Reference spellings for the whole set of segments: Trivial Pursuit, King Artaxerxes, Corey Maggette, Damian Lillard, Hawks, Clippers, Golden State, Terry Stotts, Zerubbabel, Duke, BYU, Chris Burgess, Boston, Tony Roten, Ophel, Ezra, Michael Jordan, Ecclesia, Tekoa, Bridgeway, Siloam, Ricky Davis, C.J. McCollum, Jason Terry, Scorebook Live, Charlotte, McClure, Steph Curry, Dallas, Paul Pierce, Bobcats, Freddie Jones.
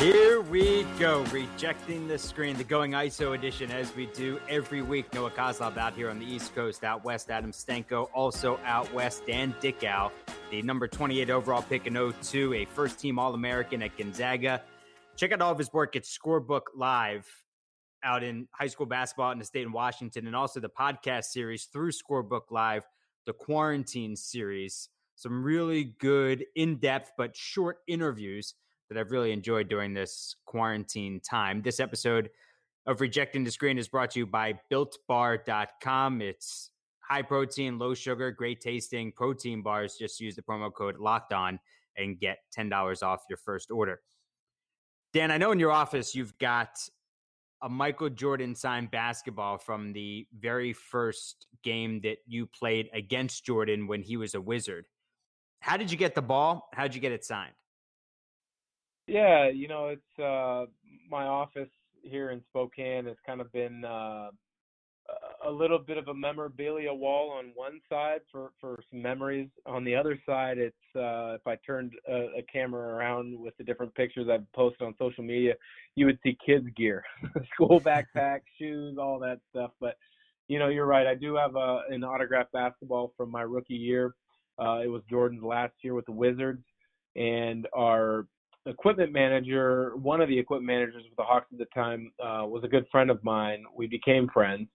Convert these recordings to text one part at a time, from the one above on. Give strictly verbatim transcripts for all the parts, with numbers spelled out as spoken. Here we go, rejecting the screen, the Going I S O edition, as we do every week. Noah Kozlov out here on the East Coast, out west. Adam Stenko also out west. Dan Dickau, the number twenty-eight overall pick in oh two, a first-team All-American at Gonzaga. Check out all of his work at Scorebook Live out in high school basketball in the state of Washington, and also the podcast series through Scorebook Live, the Quarantine series. Some really good, in-depth, but short interviews that I've really enjoyed during this quarantine time. This episode of Rejecting the Screen is brought to you by built bar dot com. It's high protein, low sugar, great tasting protein bars. Just use the promo code Locked On and get ten dollars off your first order. Dan, I know in your office you've got a Michael Jordan signed basketball from the very first game that you played against Jordan when he was a Wizard. How did you get the ball? How did you get it signed? Yeah, you know, it's uh, my office here in Spokane has kind of been uh, a little bit of a memorabilia wall on one side for, for some memories. On the other side, it's uh, if I turned a, a camera around with the different pictures I've posted on social media, you would see kids' gear, school backpacks, shoes, all that stuff. But, you know, you're right. I do have a, an autographed basketball from my rookie year. Uh, it was Jordan's last year with the Wizards, and our equipment manager, one of the equipment managers with the Hawks at the time, uh, was a good friend of mine. We became friends,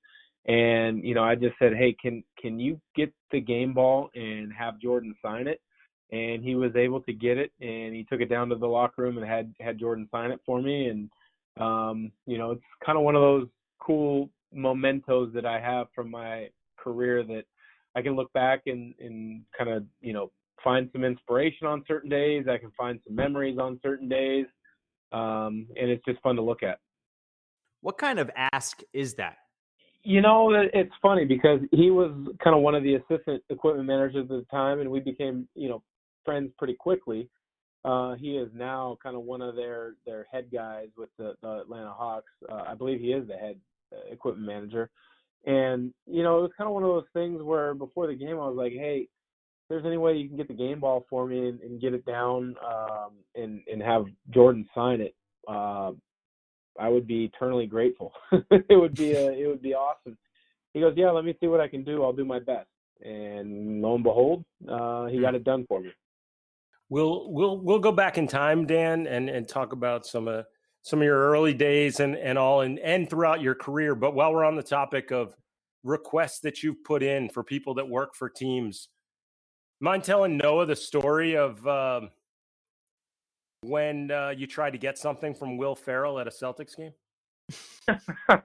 and you know, I just said, "Hey, can can you get the game ball and have Jordan sign it?" And he was able to get it, and he took it down to the locker room and had had Jordan sign it for me. And um, you know, it's kind of one of those cool mementos that I have from my career that I can look back and and kind of, you know, find some inspiration on certain days. I can find some memories on certain days. Um, and it's just fun to look at. What kind of ask is that? You know, it's funny because he was kind of one of the assistant equipment managers at the time, and we became, you know, friends pretty quickly. Uh, he is now kind of one of their, their head guys with the, the Atlanta Hawks. Uh, I believe he is the head equipment manager. And, you know, it was kind of one of those things where before the game, I was like, "Hey, if there's any way you can get the game ball for me and, and get it down um, and, and have Jordan sign it, uh, I would be eternally grateful." It would be a, it would be awesome. He goes, "Yeah, let me see what I can do. I'll do my best." And lo and behold, uh, he got it done for me. We'll we'll we'll go back in time, Dan, and, and talk about some of uh, some of your early days and, and all and, and throughout your career. But while we're on the topic of requests that you've put in for people that work for teams, mind telling Noah the story of uh, when uh, you tried to get something from Will Ferrell at a Celtics game? Oh,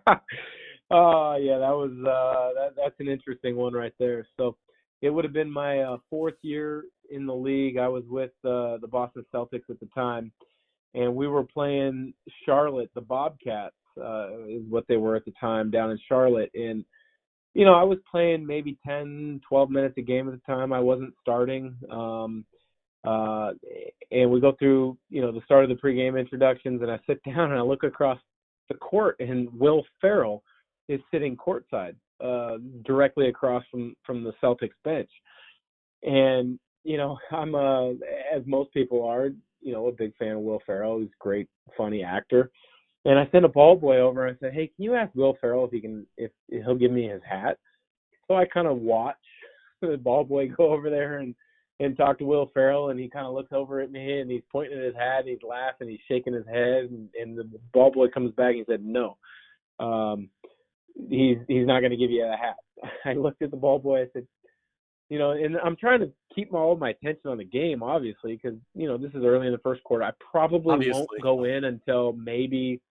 uh, yeah, that was uh, that, that's an interesting one right there. So it would have been my uh, fourth year in the league. I was with uh, the Boston Celtics at the time, and we were playing Charlotte, the Bobcats uh, is what they were at the time, down in Charlotte. And you know, I was playing maybe ten, twelve minutes a game at the time. I wasn't starting. Um, uh, and we go through, you know, the start of the pregame introductions, and I sit down and I look across the court, and Will Ferrell is sitting courtside uh, directly across from, from the Celtics bench. And, you know, I'm, a, as most people are, you know, a big fan of Will Ferrell. He's a great, funny actor. And I sent a ball boy over and I said, "Hey, can you ask Will Ferrell if he can, if he'll give me his hat?" So I kind of watch the ball boy go over there and, and talk to Will Ferrell, and he kind of looks over at me and he's pointing at his hat and he's laughing, he's shaking his head, and, and the ball boy comes back and he said, "No, um, he's he's not going to give you a hat." I looked at the ball boy. I said, you know, and I'm trying to keep all my attention on the game, obviously, because you know this is early in the first quarter. I probably obviously. won't go in until maybe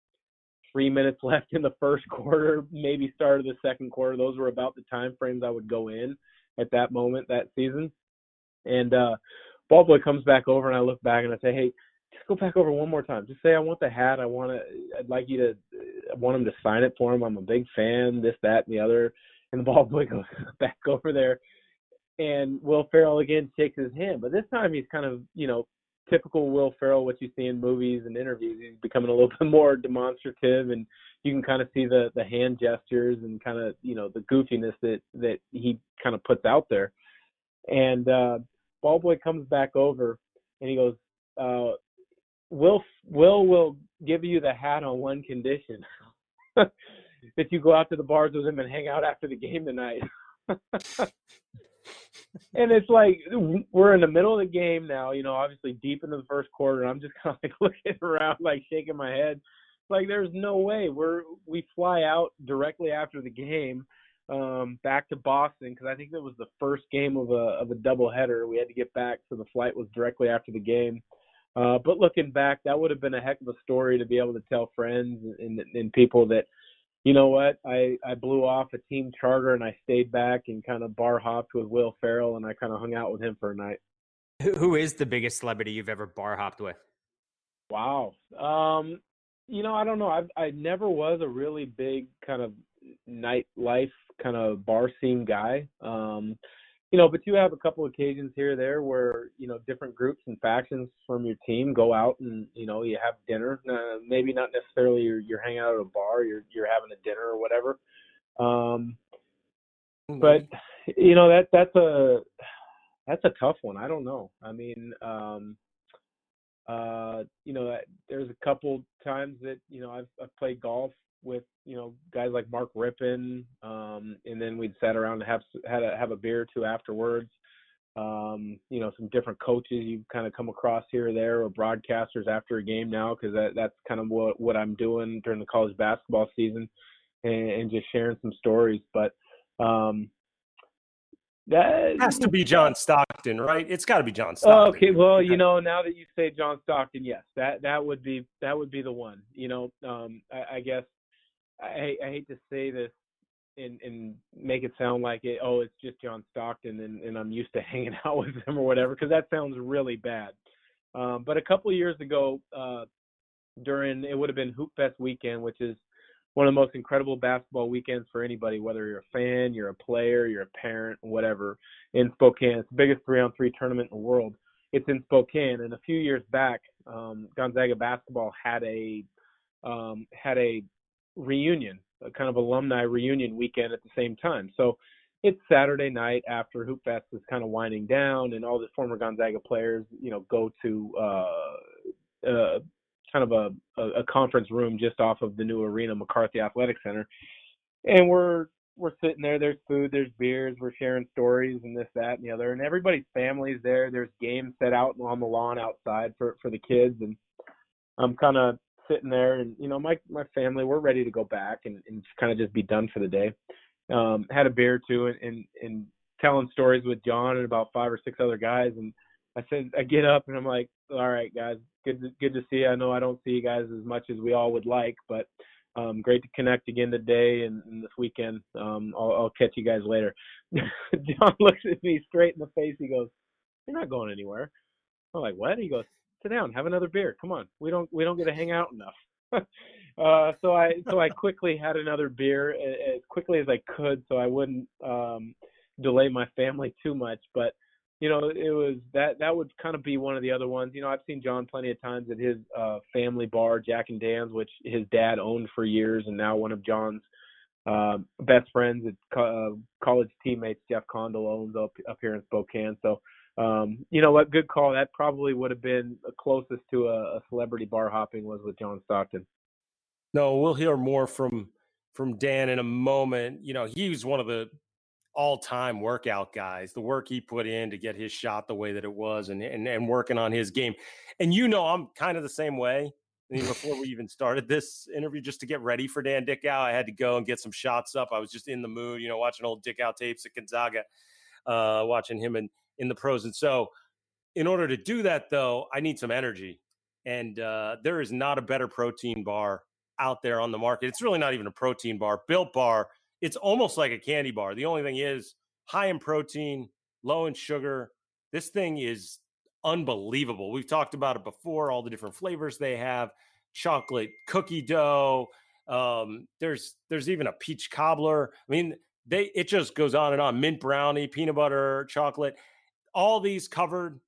three minutes left in the first quarter, maybe start of the second quarter. Those were about the time frames I would go in at that moment that season. And uh, ball boy comes back over, and I look back and I say, "Hey, just go back over one more time. Just say I want the hat. I want to. I'd like you to. I want him to sign it for him. I'm a big fan. This, that, and the other." And the ball boy goes back over there, and Will Ferrell again shakes his hand, but this time he's kind of, you know, typical Will Ferrell, what you see in movies and interviews. He's becoming a little bit more demonstrative, and you can kind of see the, the hand gestures and kind of, you know, the goofiness that, that he kind of puts out there. And uh, ball boy comes back over and he goes, uh, Will Will will give you the hat on one condition, that you go out to the bars with him and hang out after the game tonight. And it's like, we're in the middle of the game now, you know, obviously deep into the first quarter. I'm just kind of like looking around, like shaking my head. Like, there's no way. We're, we fly out directly after the game um, back to Boston, because I think that was the first game of a of a doubleheader. We had to get back, so the flight was directly after the game. Uh, but looking back, that would have been a heck of a story to be able to tell friends and, and people that, you know what, I, I blew off a team charter and I stayed back and kind of bar hopped with Will Ferrell, and I kind of hung out with him for a night. Who is the biggest celebrity you've ever bar hopped with? Wow. Um, you know, I don't know. I I never was a really big kind of nightlife kind of bar scene guy. Um, you know, but you have a couple occasions here or there where, you know, different groups and factions from your team go out and, you know, you have dinner. Uh, maybe not necessarily you're, you're hanging out at a bar, you're you're having a dinner or whatever. Um, but, you know, that that's a that's a tough one. I don't know. I mean, um, uh, you know, there's a couple times that, you know, I've, I've played golf with, you know, guys like Mark Rippon, um, and then we'd sat around and have had a, have a beer or two afterwards. Um, you know, some different coaches you kind of come across here or there, or broadcasters after a game now, because that, that's kind of what, what I'm doing during the college basketball season, and, and just sharing some stories. But um, that it has to be John Stockton, right? It's got to be John Stockton. Okay, well, you know, now that you say John Stockton, yes, that that would be that would be the one. You know, um, I, I guess. I, I hate to say this and, and make it sound like, it, oh, it's just John Stockton and, and I'm used to hanging out with him or whatever, because that sounds really bad. Um, but a couple of years ago, uh, during, it would have been Hoop Fest weekend, which is one of the most incredible basketball weekends for anybody, whether you're a fan, you're a player, you're a parent, whatever, in Spokane. It's the biggest three-on-three tournament in the world. It's in Spokane. And a few years back, um, Gonzaga basketball had a um, had a – reunion, a kind of alumni reunion weekend at the same time. So it's Saturday night after Hoop Fest is kind of winding down, and all the former Gonzaga players, you know, go to uh, uh, kind of a, a conference room just off of the new arena, McCarthy Athletic Center. And we're we're sitting there. There's food, there's beers, we're sharing stories and this, that, and the other. And everybody's family's there. There's games set out on the lawn outside for, for the kids. And I'm kind of sitting there, and you know, my my family, we're ready to go back and, and kind of just be done for the day. Um, had a beer or two, and, and and telling stories with John and about five or six other guys. And I said, I get up and I'm like, all right, guys, good to, good to see you. I know I don't see you guys as much as we all would like, but um, great to connect again today and, and this weekend. Um, I'll, I'll catch you guys later. John looks at me straight in the face. He goes, "You're not going anywhere." I'm like, "What?" He goes, "Sit down, have another beer. Come on, we don't we don't get to hang out enough." uh, so I so I quickly had another beer as quickly as I could, so I wouldn't um, delay my family too much. But you know, it was that that would kind of be one of the other ones. You know, I've seen John plenty of times at his uh, family bar, Jack and Dan's, which his dad owned for years, and now one of John's uh, best friends, uh, college teammates, Jeff Condell, owns up up here in Spokane. So. Um, you know what? Good call. That probably would have been closest to a, a celebrity bar hopping was with John Stockton. No, we'll hear more from from Dan in a moment. You know, he was one of the all-time workout guys. The work he put in to get his shot the way that it was, and and, and working on his game. And you know, I'm kind of the same way. I mean, before we even started this interview, just to get ready for Dan Dickau, I had to go and get some shots up. I was just in the mood, you know, watching old Dickau tapes at Gonzaga, uh, watching him and. in the pros. And so in order to do that, though, I need some energy. And uh, there is not a better protein bar out there on the market. It's really not even a protein bar. Built Bar, it's almost like a candy bar. The only thing is high in protein, low in sugar. This thing is unbelievable. We've talked about it before, all the different flavors they have, chocolate cookie dough. Um, there's there's even a peach cobbler. I mean, they it just goes on and on. Mint brownie, peanut butter, chocolate. All these covered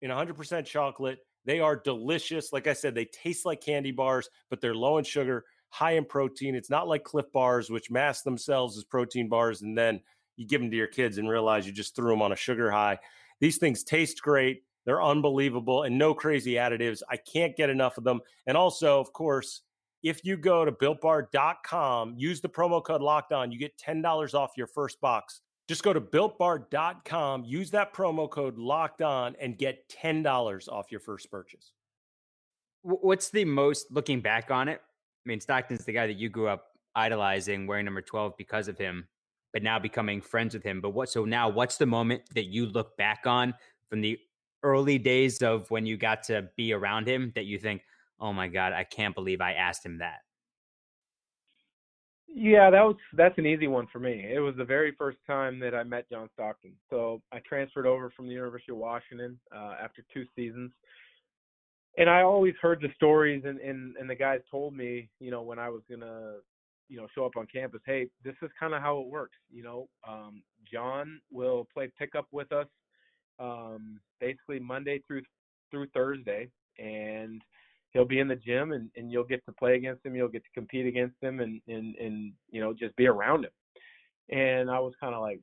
in one hundred percent chocolate. They are delicious. Like I said, they taste like candy bars, but they're low in sugar, high in protein. It's not like Cliff Bars, which mask themselves as protein bars, and then you give them to your kids and realize you just threw them on a sugar high. These things taste great. They're unbelievable and no crazy additives. I can't get enough of them. And also, of course, if you go to built bar dot com, use the promo code Locked On, you get ten dollars off your first box. Just go to built bar dot com, use that promo code Locked On, and get ten dollars off your first purchase. What's the most, looking back on it, I mean, Stockton's the guy that you grew up idolizing, wearing number twelve because of him, but now becoming friends with him. But what, so now what's the moment that you look back on from the early days of when you got to be around him that you think, oh my God, I can't believe I asked him that? Yeah, that was, that's an easy one for me. It was the very first time that I met John Stockton. So I transferred over from the University of Washington uh, after two seasons. And I always heard the stories, and, and, and the guys told me, you know, when I was going to, you know, show up on campus, hey, this is kind of how it works. You know, um, John will play pickup with us um, basically Monday through through Thursday, and he'll be in the gym, and, and you'll get to play against him. You'll get to compete against him, and, and, and you know, just be around him. And I was kind of like,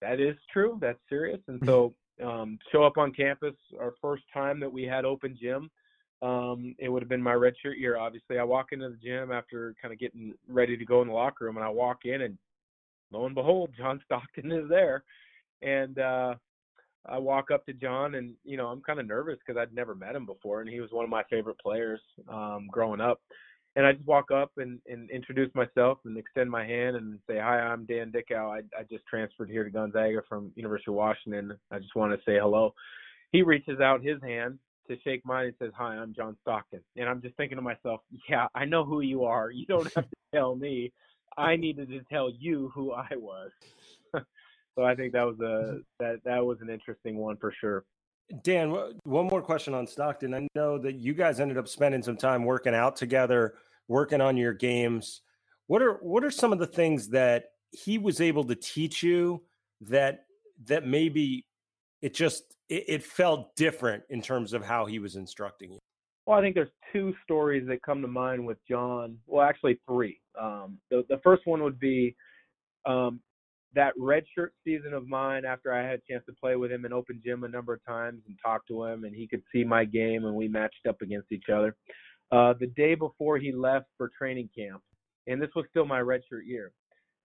that is true. That's serious. And so um, show up on campus, our first time that we had open gym, um, it would have been my redshirt year, obviously. I walk into the gym after kind of getting ready to go in the locker room, and I walk in, and lo and behold, John Stockton is there. And uh, I walk up to John, and, you know, I'm kind of nervous because I'd never met him before, and he was one of my favorite players um, growing up. And I just walk up and, and introduce myself and extend my hand and say, hi, I'm Dan Dickau. I, I just transferred here to Gonzaga from University of Washington. I just want to say hello. He reaches out his hand to shake mine and says, hi, I'm John Stockton. And I'm just thinking to myself, yeah, I know who you are. You don't have to tell me. I needed to tell you who I was. So I think that was a that that was an interesting one for sure. Dan, one more question on Stockton. I know that you guys ended up spending some time working out together, working on your games. What are what are some of the things that he was able to teach you that that maybe it just it, it felt different in terms of how he was instructing you? Well, I think there's two stories that come to mind with John. Well, actually three. Um, the the first one would be. Um, That redshirt season of mine, after I had a chance to play with him in open gym a number of times and talk to him, and he could see my game, and we matched up against each other. Uh, the day before he left for training camp, and this was still my redshirt year,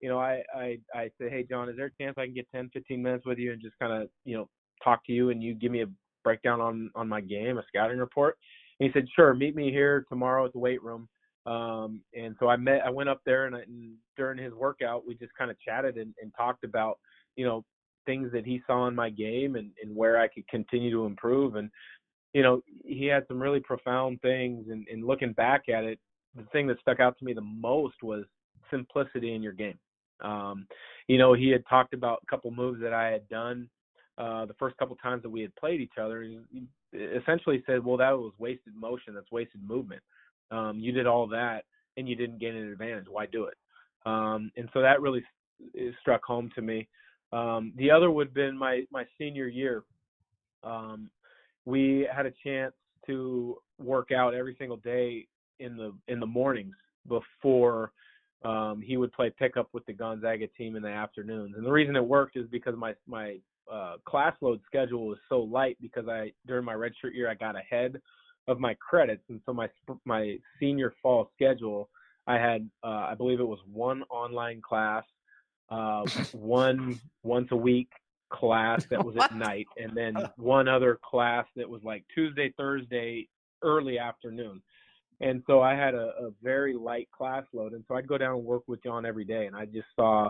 you know, I, I, I said, hey, John, is there a chance I can get ten, fifteen minutes with you and just kind of, you know, talk to you and you give me a breakdown on, on my game, a scouting report? And he said, sure, meet me here tomorrow at the weight room. Um, and so I met, I went up there and, I, and during his workout, we just kind of chatted and, and talked about, you know, things that he saw in my game and, and where I could continue to improve. And, you know, he had some really profound things, and, and looking back at it, the thing that stuck out to me the most was simplicity in your game. Um, you know, he had talked about a couple moves that I had done, uh, the first couple times that we had played each other, and he essentially said, well, that was wasted motion. That's wasted movement. Um, you did all that and you didn't gain an advantage. Why do it? Um, and so that really st- struck home to me. Um, the other would have been my, my senior year. Um, we had a chance to work out every single day in the, in the mornings before um, he would play pickup with the Gonzaga team in the afternoons. And the reason it worked is because my, my uh, class load schedule was so light, because I, during my redshirt year, I got ahead of my credits, and so my my senior fall schedule, I had uh, I believe it was one online class, uh, one once a week class that was what? at night, and then one other class that was like Tuesday, Thursday, early afternoon, and so I had a, a very light class load, and so I'd go down and work with John every day, and I just saw,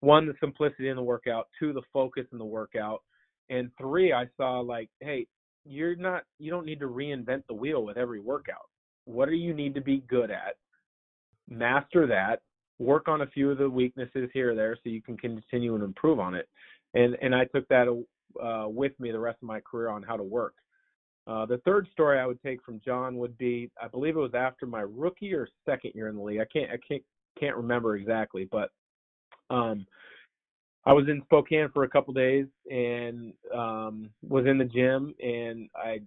one, the simplicity in the workout, two, the focus in the workout, and three, I saw like, hey, you're not, you don't need to reinvent the wheel with every workout. What do you need to be good at? Master that, work on a few of the weaknesses here or there so you can continue and improve on it. And, and I took that uh, with me the rest of my career on how to work. Uh, the third story I would take from John would be, I believe it was after my rookie or second year in the league. I can't, I can't, can't remember exactly, but um, I was in Spokane for a couple days and um, was in the gym, and I,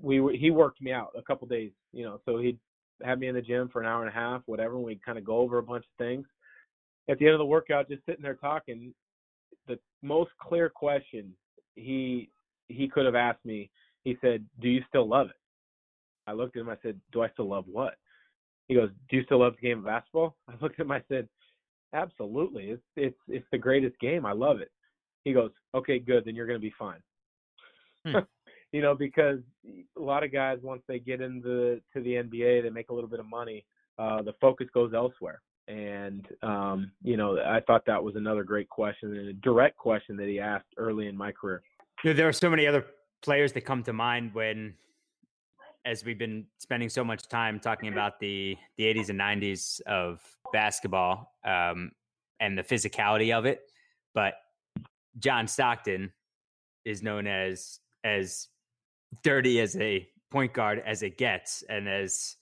we he worked me out a couple days, you know, so he'd have me in the gym for an hour and a half, whatever, and we'd kind of go over a bunch of things. At the end of the workout, just sitting there talking, the most clear question he he could have asked me, he said, do you still love it? I looked at him, I said, do I still love what? He goes, do you still love the game of basketball? I looked at him, I said, absolutely. It's it's it's the greatest game. I love it. He goes, okay, good. Then you're going to be fine. Hmm. You know, because a lot of guys, once they get into to the N B A, they make a little bit of money. Uh, the focus goes elsewhere. And, um, you know, I thought that was another great question and a direct question that he asked early in my career. There are so many other players that come to mind when, as we've been spending so much time talking about the, the eighties and nineties of basketball um, and the physicality of it. But John Stockton is known as as dirty as a point guard as it gets, and as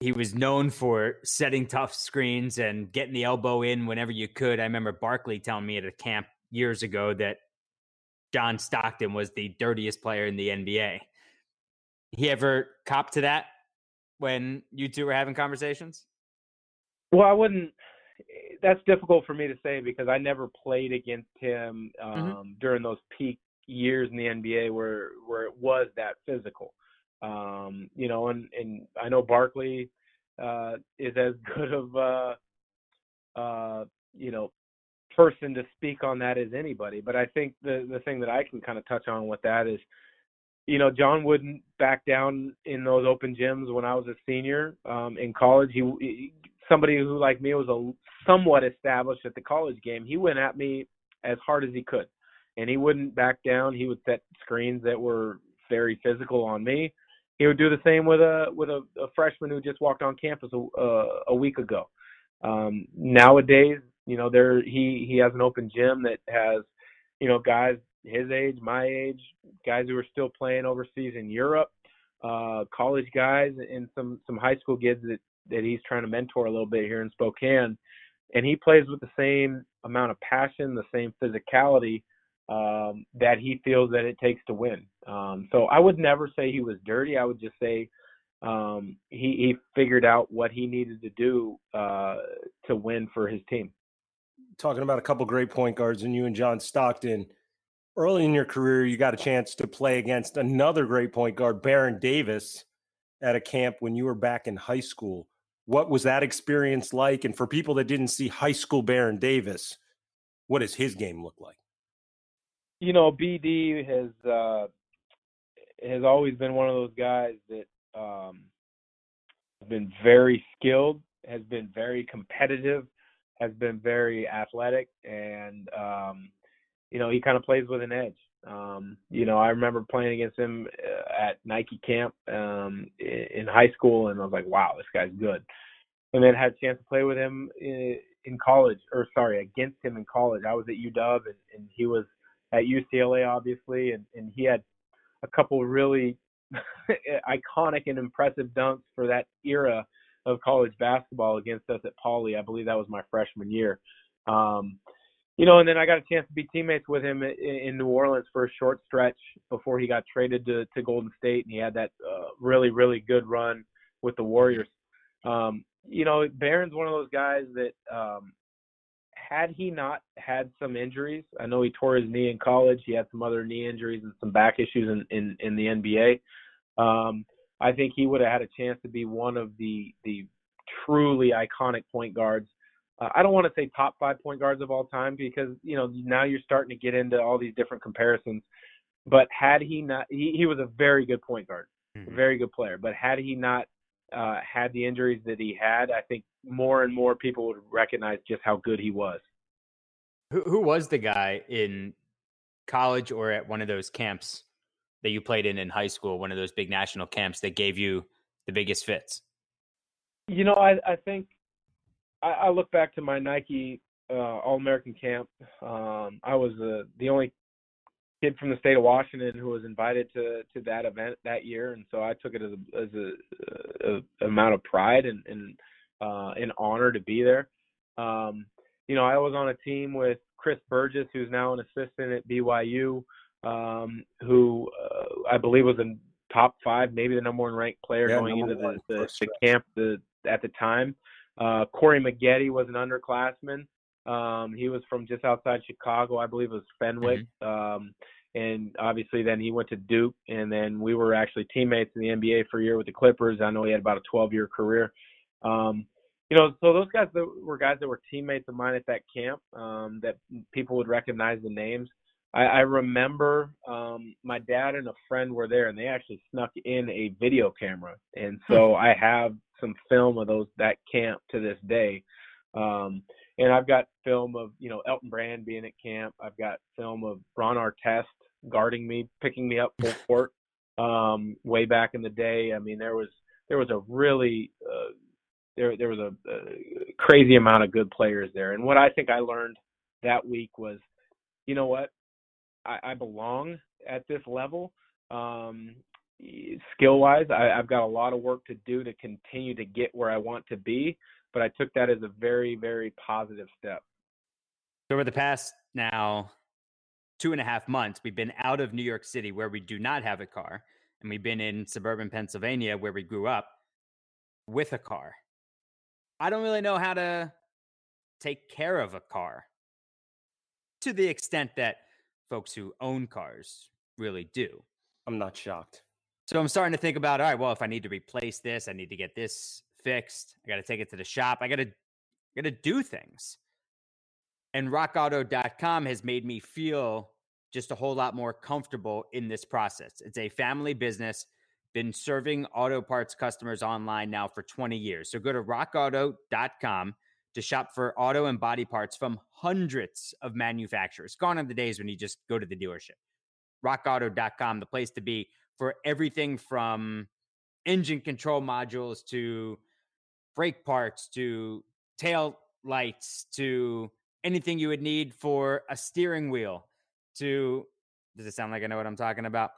he was known for setting tough screens and getting the elbow in whenever you could. I remember Barkley telling me at a camp years ago that John Stockton was the dirtiest player in the N B A. He ever copped to that when you two were having conversations? Well, I wouldn't. That's difficult for me to say because I never played against him um, mm-hmm. during those peak years in the N B A where where it was that physical. Um, you know, and, and I know Barkley uh, is as good of a, uh, you know, person to speak on that as anybody. But I think the, the thing that I can kind of touch on with that is, you know, John wouldn't back down in those open gyms when I was a senior um, in college. He, he somebody who, like me, was a, somewhat established at the college game. He went at me as hard as he could, and he wouldn't back down. He would set screens that were very physical on me. He would do the same with a with a, a freshman who just walked on campus a, uh, a week ago. Um, nowadays, you know, there he he has an open gym that has, you know, guys his age, my age, guys who are still playing overseas in Europe, uh, college guys, and some some high school kids that that he's trying to mentor a little bit here in Spokane. And he plays with the same amount of passion, the same physicality um, that he feels that it takes to win. Um, so I would never say he was dirty. I would just say um, he, he figured out what he needed to do uh, to win for his team. Talking about a couple great point guards and you and John Stockton, early in your career, you got a chance to play against another great point guard, Barron Davis, at a camp when you were back in high school. What was that experience like? And for people that didn't see high school Barron Davis, what does his game look like? You know, B D has uh, has always been one of those guys that um, has been very skilled, has been very competitive, has been very athletic, and, um, you know, he kind of plays with an edge. Um, you know, I remember playing against him at Nike camp um, in high school, and I was like, wow, this guy's good. And then had a chance to play with him in college, or sorry, against him in college. I was at U W, and, and he was at U C L A, obviously, and, and he had a couple really iconic and impressive dunks for that era of college basketball against us at Pauley. I believe that was my freshman year. Um, You know, and then I got a chance to be teammates with him in New Orleans for a short stretch before he got traded to, to Golden State, and he had that uh, really, really good run with the Warriors. Um, you know, Barron's one of those guys that um, had he not had some injuries, I know he tore his knee in college. He had some other knee injuries and some back issues in, in, in the N B A. Um, I think he would have had a chance to be one of the, the truly iconic point guards. Uh, I don't want to say top five point guards of all time because, you know, now you're starting to get into all these different comparisons. But had he not – he he was a very good point guard, mm-hmm. a very good player. But had he not uh, had the injuries that he had, I think more and more people would recognize just how good he was. Who, who was the guy in college or at one of those camps that you played in in high school, one of those big national camps that gave you the biggest fits? You know, I, I think – I look back to my Nike uh, All-American camp. Um, I was uh, the only kid from the state of Washington who was invited to, to that event that year, and so I took it as a, as a, a amount of pride and, and uh, an honor to be there. Um, you know, I was on a team with Chris Burgess, who's now an assistant at B Y U, um, who uh, I believe was in top five, maybe the number one ranked player yeah, going into the, the, the camp the, at the time. Uh, Corey Maggette was an underclassman. Um, he was from just outside Chicago. I believe it was Fenwick. Mm-hmm. Um, And obviously then he went to Duke, and then we were actually teammates in the N B A for a year with the Clippers. I know he had about a twelve-year career. Um, you know, so those guys that were guys that were teammates of mine at that camp, um, that people would recognize the names. I, I remember um, my dad and a friend were there, and they actually snuck in a video camera. And so I have some film of those that camp to this day. Um, and I've got film of, you know, Elton Brand being at camp. I've got film of Ron Artest guarding me, picking me up full court um, way back in the day. I mean, there was there was a really uh, there there was a, a crazy amount of good players there. And what I think I learned that week was, you know what, I, I belong at this level. Um, skill wise, I, I've got a lot of work to do to continue to get where I want to be. But I took that as a very, very positive step. So over the past now two and a half months, we've been out of New York City where we do not have a car. And we've been in suburban Pennsylvania where we grew up with a car. I don't really know how to take care of a car to the extent that folks who own cars really do. I'm not shocked. So I'm starting to think about, all right, well, if I need to replace this, I need to get this fixed. I got to take it to the shop. I got to got to do things. And rock auto dot com has made me feel just a whole lot more comfortable in this process. It's a family business, been serving auto parts customers online now for twenty years. So go to rock auto dot com to shop for auto and body parts from hundreds of manufacturers. Gone are the days when you just go to the dealership. rock auto dot com, the place to be for everything from engine control modules to brake parts, to tail lights, to anything you would need for a steering wheel, to, does it sound like I know what I'm talking about?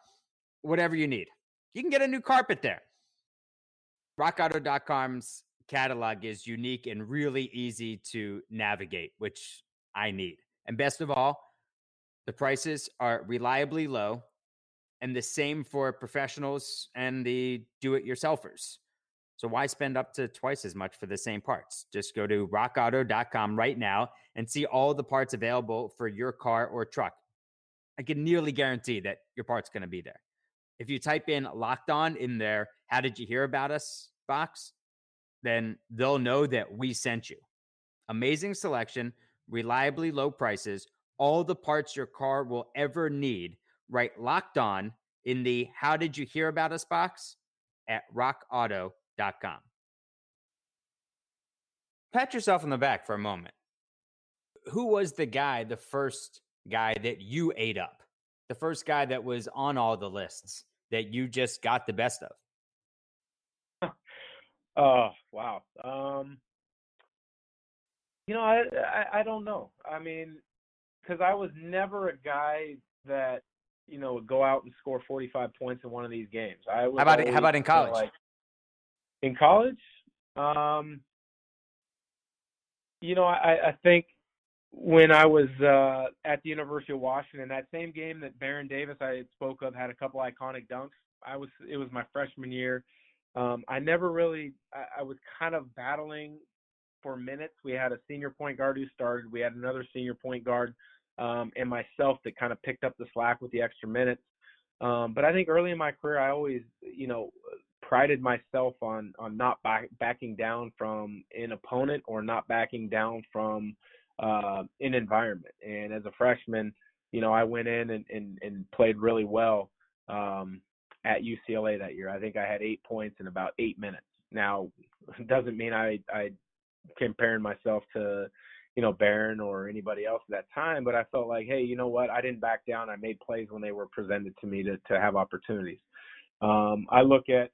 Whatever you need. You can get a new carpet there. rock auto dot com's catalog is unique and really easy to navigate, which I need. And best of all, the prices are reliably low and the same for professionals and the do-it-yourselfers. So why spend up to twice as much for the same parts? Just go to rock auto dot com right now and see all the parts available for your car or truck. I can nearly guarantee that your part's going to be there. If you type in Locked On in their how did you hear about us box, then they'll know that we sent you. Amazing selection, reliably low prices, all the parts your car will ever need. Right, Locked On in the how did you hear about us box at rock auto dot com. Pat yourself on the back for a moment. Who was the guy, the first guy that you ate up? The first guy that was on all the lists that you just got the best of? Oh, wow. Um, you know, I, I, I don't know. I mean, because I was never a guy that, you know, go out and score forty-five points in one of these games. I was how about always, how about in college? Like, in college, um, you know, I, I think when I was uh, at the University of Washington, that same game that Barron Davis I spoke of had a couple iconic dunks. I was it was my freshman year. Um, I never really I, I was kind of battling for minutes. We had a senior point guard who started. We had another senior point guard. Um, and myself that kind of picked up the slack with the extra minutes. Um, but I think early in my career, I always, you know, prided myself on on not back, backing down from an opponent or not backing down from uh, an environment. And as a freshman, you know, I went in and, and, and played really well um, at U C L A that year. I think I had eight points in about eight minutes. Now, it doesn't mean I, I comparing myself to – you know, Barron or anybody else at that time, but I felt like, hey, you know what? I didn't back down. I made plays when they were presented to me to, to have opportunities. Um, I look at,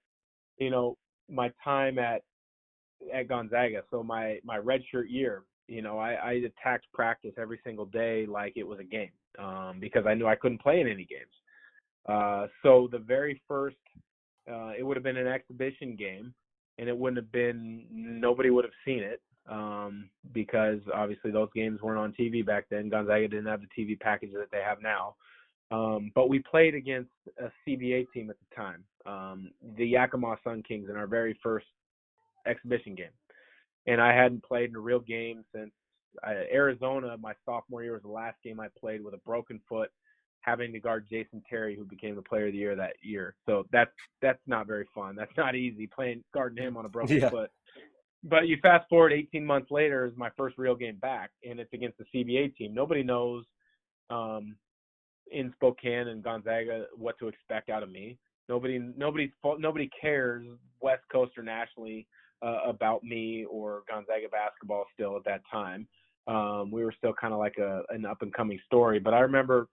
you know, my time at at Gonzaga. So my, my redshirt year, you know, I, I attacked practice every single day like it was a game um, because I knew I couldn't play in any games. Uh, so the very first, uh, it would have been an exhibition game, and it wouldn't have been, nobody would have seen it. Um, because obviously those games weren't on T V back then. Gonzaga didn't have the T V package that they have now. Um, but we played against a C B A team at the time, um, the Yakima Sun Kings, in our very first exhibition game. And I hadn't played in a real game since I, Arizona, my sophomore year, was the last game I played with a broken foot. having to guard Jason Terry, who became the player of the year that year. So that's, that's not very fun. That's not easy, playing, guarding him on a broken yeah. foot. But you fast forward eighteen months later is my first real game back, and it's against the C B A team. Nobody knows um, in Spokane and Gonzaga what to expect out of me. Nobody, nobody, nobody cares West Coast or nationally uh, about me or Gonzaga basketball still at that time. Um, we were still kind of like a, an up-and-coming story. But I remember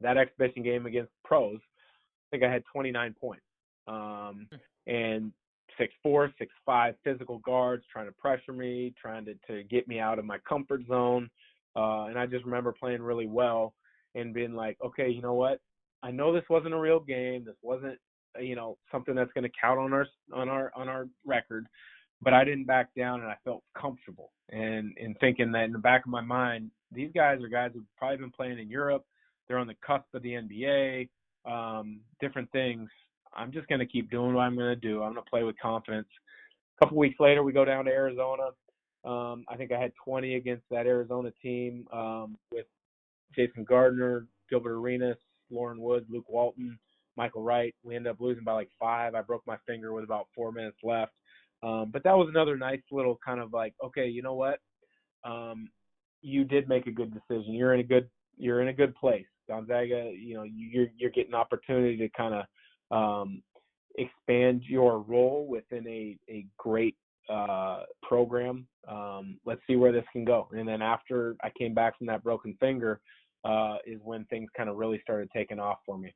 that exhibition game against pros, I think I had twenty-nine points. Um, and six four, six five physical guards trying to pressure me, trying to, to get me out of my comfort zone. Uh, and I just remember playing really well and being like, okay, you know what? I know this wasn't a real game. This wasn't, you know, something that's going to count on our on our on our record. But I didn't back down, and I felt comfortable. And and thinking that in the back of my mind, these guys are guys who've probably been playing in Europe. They're on the cusp of the N B A, um, different things. I'm just going to keep doing what I'm going to do. I'm going to play with confidence. A couple weeks later, we go down to Arizona. Um, I think I had twenty against that Arizona team um, with Jason Gardner, Gilbert Arenas, Lauren Wood, Luke Walton, Michael Wright. We ended up losing by like five. I broke my finger with about four minutes left. Um, but that was another nice little kind of like, okay, you know what? Um, you did make a good decision. You're in a good, you're in a good place. Gonzaga, you know, you're, you're getting opportunity to kind of, um, expand your role within a, a great, uh, program. Um, let's see where this can go. And then after I came back from that broken finger, uh, is when things kind of really started taking off for me.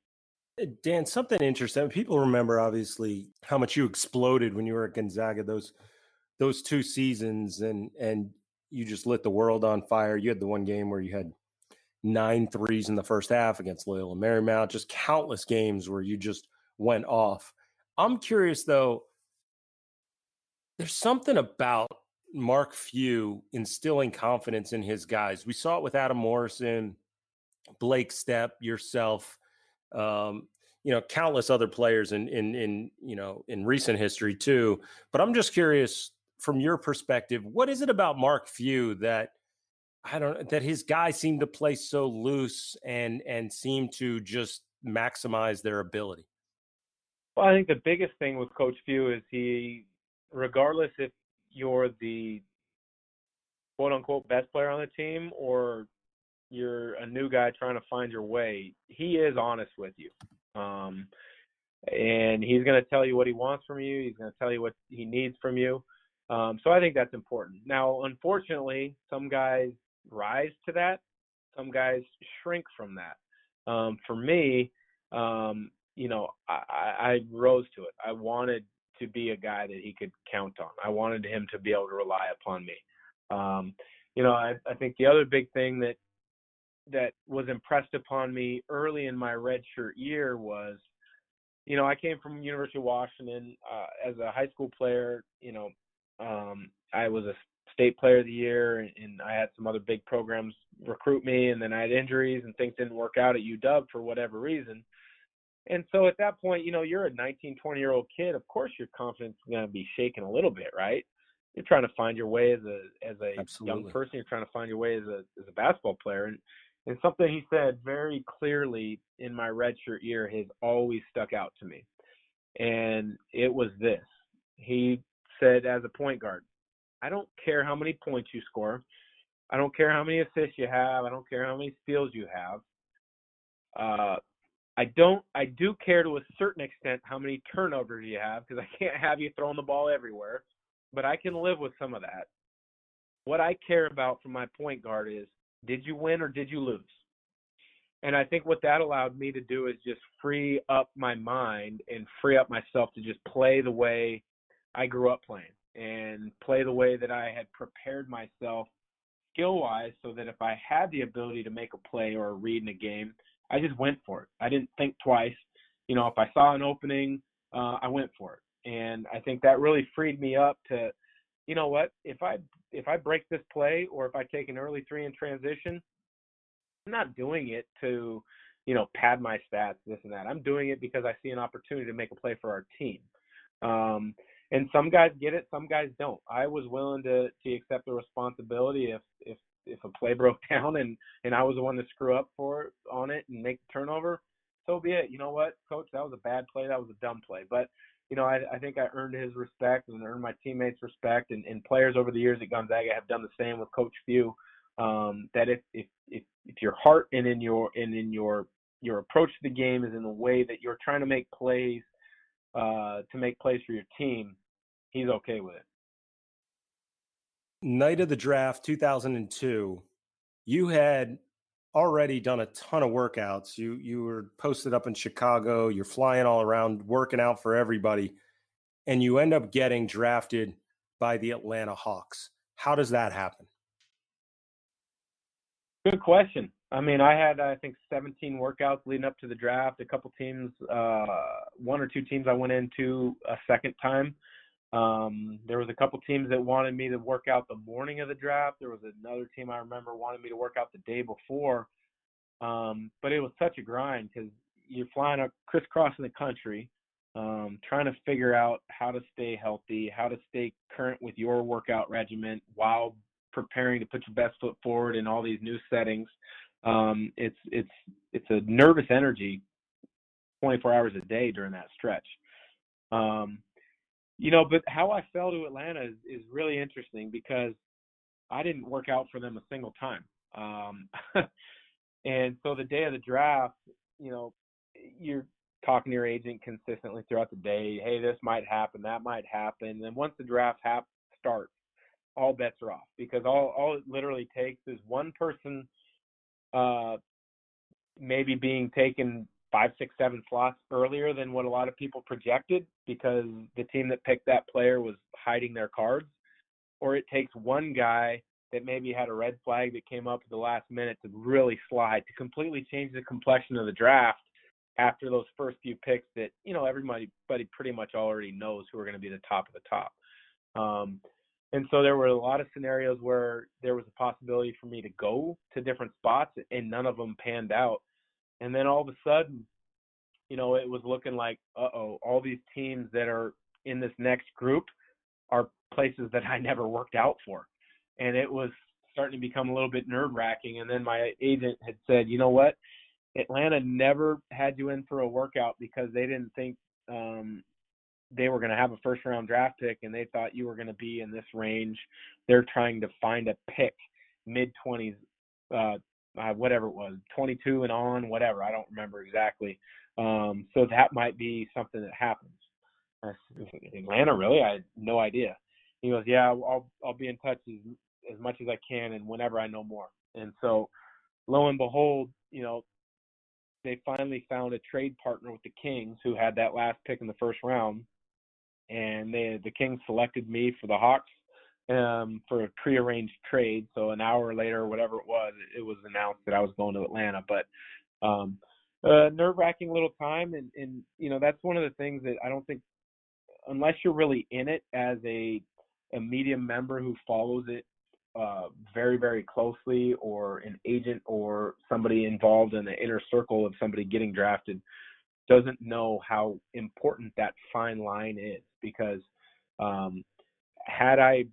Dan, something interesting. People remember obviously how much you exploded when you were at Gonzaga, those, those two seasons, and, and you just lit the world on fire. You had the one game where you had nine threes in the first half against Loyola Marymount, just countless games where you just went off. I'm curious though, there's something about Mark Few instilling confidence in his guys. We saw it with Adam Morrison, Blake Stepp, yourself, um, you know, countless other players in, in, in, you know, in recent history too. But I'm just curious from your perspective, what is it about Mark Few that, I don't that his guys seem to play so loose and, and seem to just maximize their ability? Well, I think the biggest thing with Coach Few is he, regardless if you're the quote unquote best player on the team or you're a new guy trying to find your way, he is honest with you. Um, and he's going to tell you what he wants from you. He's going to tell you what he needs from you. Um, so I think that's important. Now, unfortunately, some guys rise to that. Some guys shrink from that. Um, for me, um, you know, I, I rose to it. I wanted to be a guy that he could count on. I wanted him to be able to rely upon me. Um, you know, I, I think the other big thing that that was impressed upon me early in my redshirt year was, you know, I came from University of Washington uh, as a high school player. You know, um, I was a state player of the year, and, and I had some other big programs recruit me, and then I had injuries and things didn't work out at U W for whatever reason. And so at that point, you know, you're a nineteen, twenty year old kid. Of course your confidence is going to be shaken a little bit, right? You're trying to find your way as a, as a Absolutely. Young person. You're trying to find your way as a, as a basketball player. And, and something he said very clearly in my redshirt year has always stuck out to me. And it was this, he said, as a point guard, I don't care how many points you score. I don't care how many assists you have. I don't care how many steals you have. Uh, I don't, I do care to a certain extent how many turnovers you have, because I can't have you throwing the ball everywhere, but I can live with some of that. What I care about from my point guard is, did you win or did you lose? And I think what that allowed me to do is just free up my mind and free up myself to just play the way I grew up playing and play the way that I had prepared myself skill-wise, so that if I had the ability to make a play or a read in a game, I just went for it. I didn't think twice. You know, if I saw an opening, uh, I went for it. And I think that really freed me up to, you know what, if I if I break this play or if I take an early three in transition, I'm not doing it to, you know, pad my stats, this and that. I'm doing it because I see an opportunity to make a play for our team. Um, and some guys get it, some guys don't. I was willing to to accept the responsibility if if if a play broke down and, and I was the one to screw up for it, on it and make the turnover, so be it. You know what, coach, that was a bad play. That was a dumb play. But, you know, I, I think I earned his respect and earned my teammates' respect. And, and players over the years at Gonzaga have done the same with Coach Few. Um, that if, if if if your heart and in your and in your your approach to the game is in the way that you're trying to make plays uh, to make plays for your team, he's okay with it. Night of the draft, two thousand two, you had already done a ton of workouts. You you were posted up in Chicago. You're flying all around, working out for everybody, and you end up getting drafted by the Atlanta Hawks. How does that happen? Good question. I mean, I had, I think, seventeen workouts leading up to the draft. A couple teams, uh, one or two teams I went into a second time. Um, there was a couple teams that wanted me to work out the morning of the draft. There was another team I remember wanted me to work out the day before. Um, but it was such a grind because you're flying up, crisscrossing the country, um, trying to figure out how to stay healthy, how to stay current with your workout regimen while preparing to put your best foot forward in all these new settings. Um, it's, it's, it's a nervous energy twenty-four hours a day during that stretch. Um, You know, but how I fell to Atlanta is, is really interesting because I didn't work out for them a single time. Um, and so the day of the draft, you know, you're talking to your agent consistently throughout the day. Hey, this might happen, that might happen. And then once the draft hap- starts, all bets are off because all, all it literally takes is one person uh, maybe being taken – five, six, seven slots earlier than what a lot of people projected because the team that picked that player was hiding their cards, or it takes one guy that maybe had a red flag that came up at the last minute to really slide, to completely change the complexion of the draft after those first few picks that, you know, everybody pretty much already knows who are going to be the top of the top. Um, and so there were a lot of scenarios where there was a possibility for me to go to different spots and none of them panned out. And then all of a sudden, you know, it was looking like, uh-oh, all these teams that are in this next group are places that I never worked out for. And it was starting to become a little bit nerve-wracking. And then my agent had said, you know what, Atlanta never had you in for a workout because they didn't think um, they were going to have a first-round draft pick, and they thought you were going to be in this range. They're trying to find a pick, mid-twenties uh Uh, whatever it was, twenty-two and on, whatever. I don't remember exactly. Um, so that might be something that happens. I said, Atlanta, really? I had no idea. He goes, yeah, I'll I'll be in touch as, as much as I can and whenever I know more. And so lo and behold, you know, they finally found a trade partner with the Kings who had that last pick in the first round. And they, the Kings selected me for the Hawks. Um, for a prearranged trade. So an hour later, whatever it was, it was announced that I was going to Atlanta, but um, uh, nerve wracking little time. And, and, you know, that's one of the things that I don't think, unless you're really in it as a, a media member who follows it uh, very, very closely, or an agent or somebody involved in the inner circle of somebody getting drafted, doesn't know how important that fine line is, because um, had I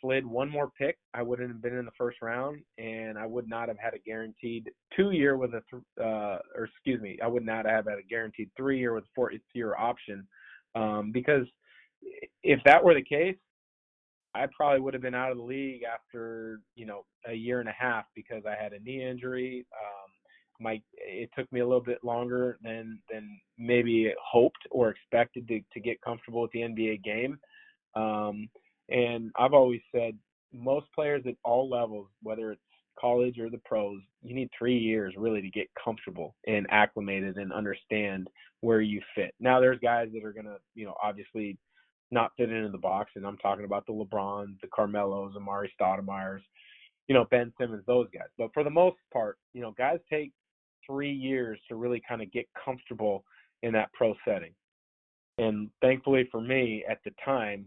slid one more pick, I wouldn't have been in the first round, and I would not have had a guaranteed two-year with a, th- uh, or excuse me, I would not have had a guaranteed three-year with a fourth-year option, um, because if that were the case, I probably would have been out of the league after, you know, a year and a half because I had a knee injury. Um, my it took me a little bit longer than than maybe hoped or expected to to get comfortable with the N B A game. Um, And I've always said most players at all levels, whether it's college or the pros, you need three years really to get comfortable and acclimated and understand where you fit. Now there's guys that are going to, you know, obviously not fit into the box. And I'm talking about the LeBron, the Carmelos, Amari Stoudemires, you know, Ben Simmons, those guys. But for the most part, you know, guys take three years to really kind of get comfortable in that pro setting. And thankfully for me at the time,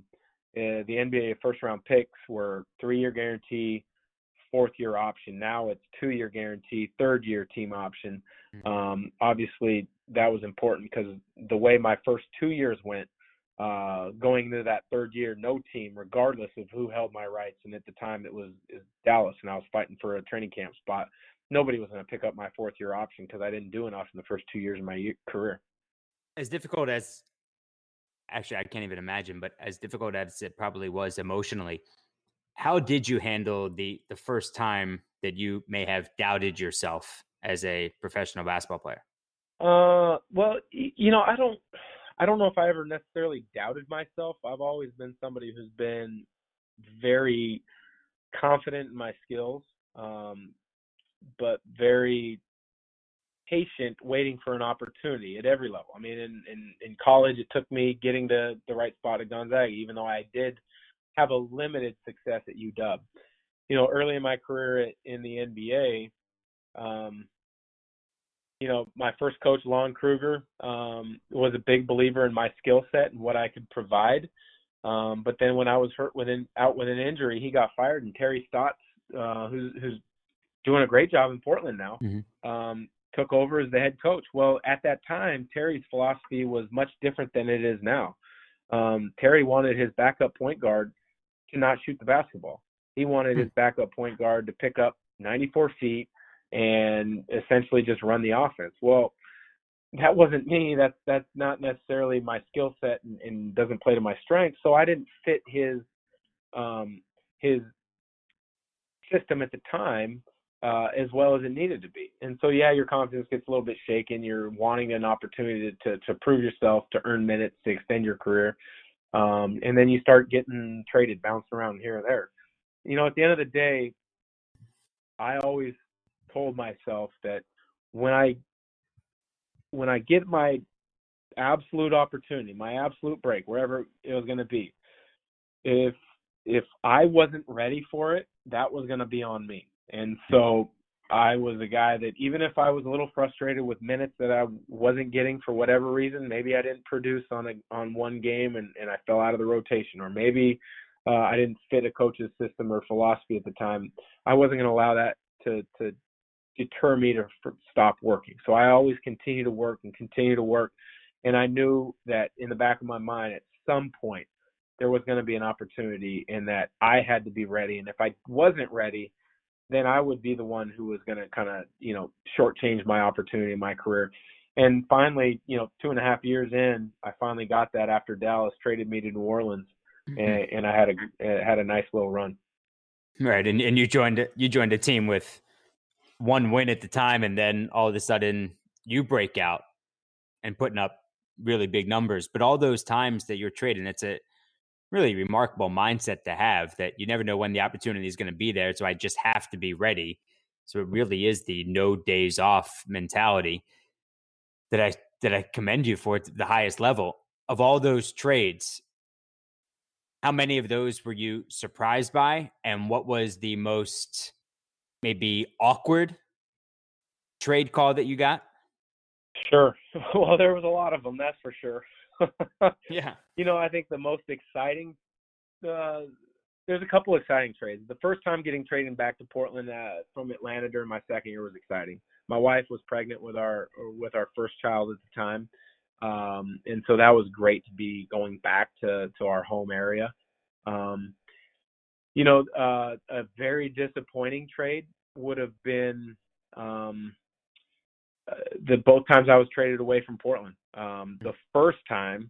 Uh, the N B A first-round picks were three-year guarantee, fourth-year option. Now it's two-year guarantee, third-year team option. Um, obviously, that was important because the way my first two years went, uh, going into that third year, no team, regardless of who held my rights, and at the time it was, it was Dallas, and I was fighting for a training camp spot. Nobody was going to pick up my fourth year option because I didn't do enough in the first two years of my year, career. As difficult as, actually, I can't even imagine, but as difficult as it probably was emotionally, how did you handle the the first time that you may have doubted yourself as a professional basketball player? Uh, well, you know, I don't, I don't know if I ever necessarily doubted myself. I've always been somebody who's been very confident in my skills, um, but very patient, waiting for an opportunity at every level. I mean, in, in, in college, it took me getting to the right spot at Gonzaga, even though I did have a limited success at U W. You know, early in my career in the N B A, um, you know, my first coach, Lon Kruger, um, was a big believer in my skill set and what I could provide. Um, but then when I was hurt with an, out with an injury, he got fired, and Terry Stotts, uh, who's, who's doing a great job in Portland now, mm-hmm. um, took over as the head coach. Well, at that time, Terry's philosophy was much different than it is now. Um, Terry wanted his backup point guard to not shoot the basketball. He wanted mm-hmm. his backup point guard to pick up ninety-four feet and essentially just run the offense. Well, that wasn't me. That's that's not necessarily my skill set, and, and doesn't play to my strength. So I didn't fit his um, his system at the time uh, as well as it needed to be. And so, yeah, your confidence gets a little bit shaken. You're wanting an opportunity to to, to prove yourself, to earn minutes, to extend your career, um, and then you start getting traded, bouncing around here and there. You know, at the end of the day, I always told myself that when I when I get my absolute opportunity, my absolute break, wherever it was going to be, if if I wasn't ready for it, that was going to be on me. And so I was a guy that, even if I was a little frustrated with minutes that I wasn't getting for whatever reason, maybe I didn't produce on a on one game and, and I fell out of the rotation, or maybe uh, I didn't fit a coach's system or philosophy at the time, I wasn't going to allow that to to deter me to stop working. So I always continue to work and continue to work. And I knew that in the back of my mind, at some point, there was going to be an opportunity, and that I had to be ready. And if I wasn't ready, then I would be the one who was going to kind of, you know, shortchange my opportunity in my career. And finally, you know, two and a half years in, I finally got that after Dallas traded me to New Orleans, mm-hmm. and, and I had a had a nice little run. Right, and and you joined you joined a team with one win at the time, and then all of a sudden you break out and putting up really big numbers. But all those times that you're trading, it's a really remarkable mindset to have, that you never know when the opportunity is going to be there. So I just have to be ready. So it really is the no days off mentality that I, that I commend you for at the highest level. Of all those trades, how many of those were you surprised by? And what was the most maybe awkward trade call that you got? Sure. Well, there was a lot of them, that's for sure. Yeah. You know, I think the most exciting, uh, there's a couple exciting trades. The first time getting traded back to Portland uh, from Atlanta during my second year was exciting. My wife was pregnant with our with our first child at the time, um, and so that was great to be going back to, to our home area. Um, you know, uh, a very disappointing trade would have been um, uh, the both times I was traded away from Portland. Um, the first time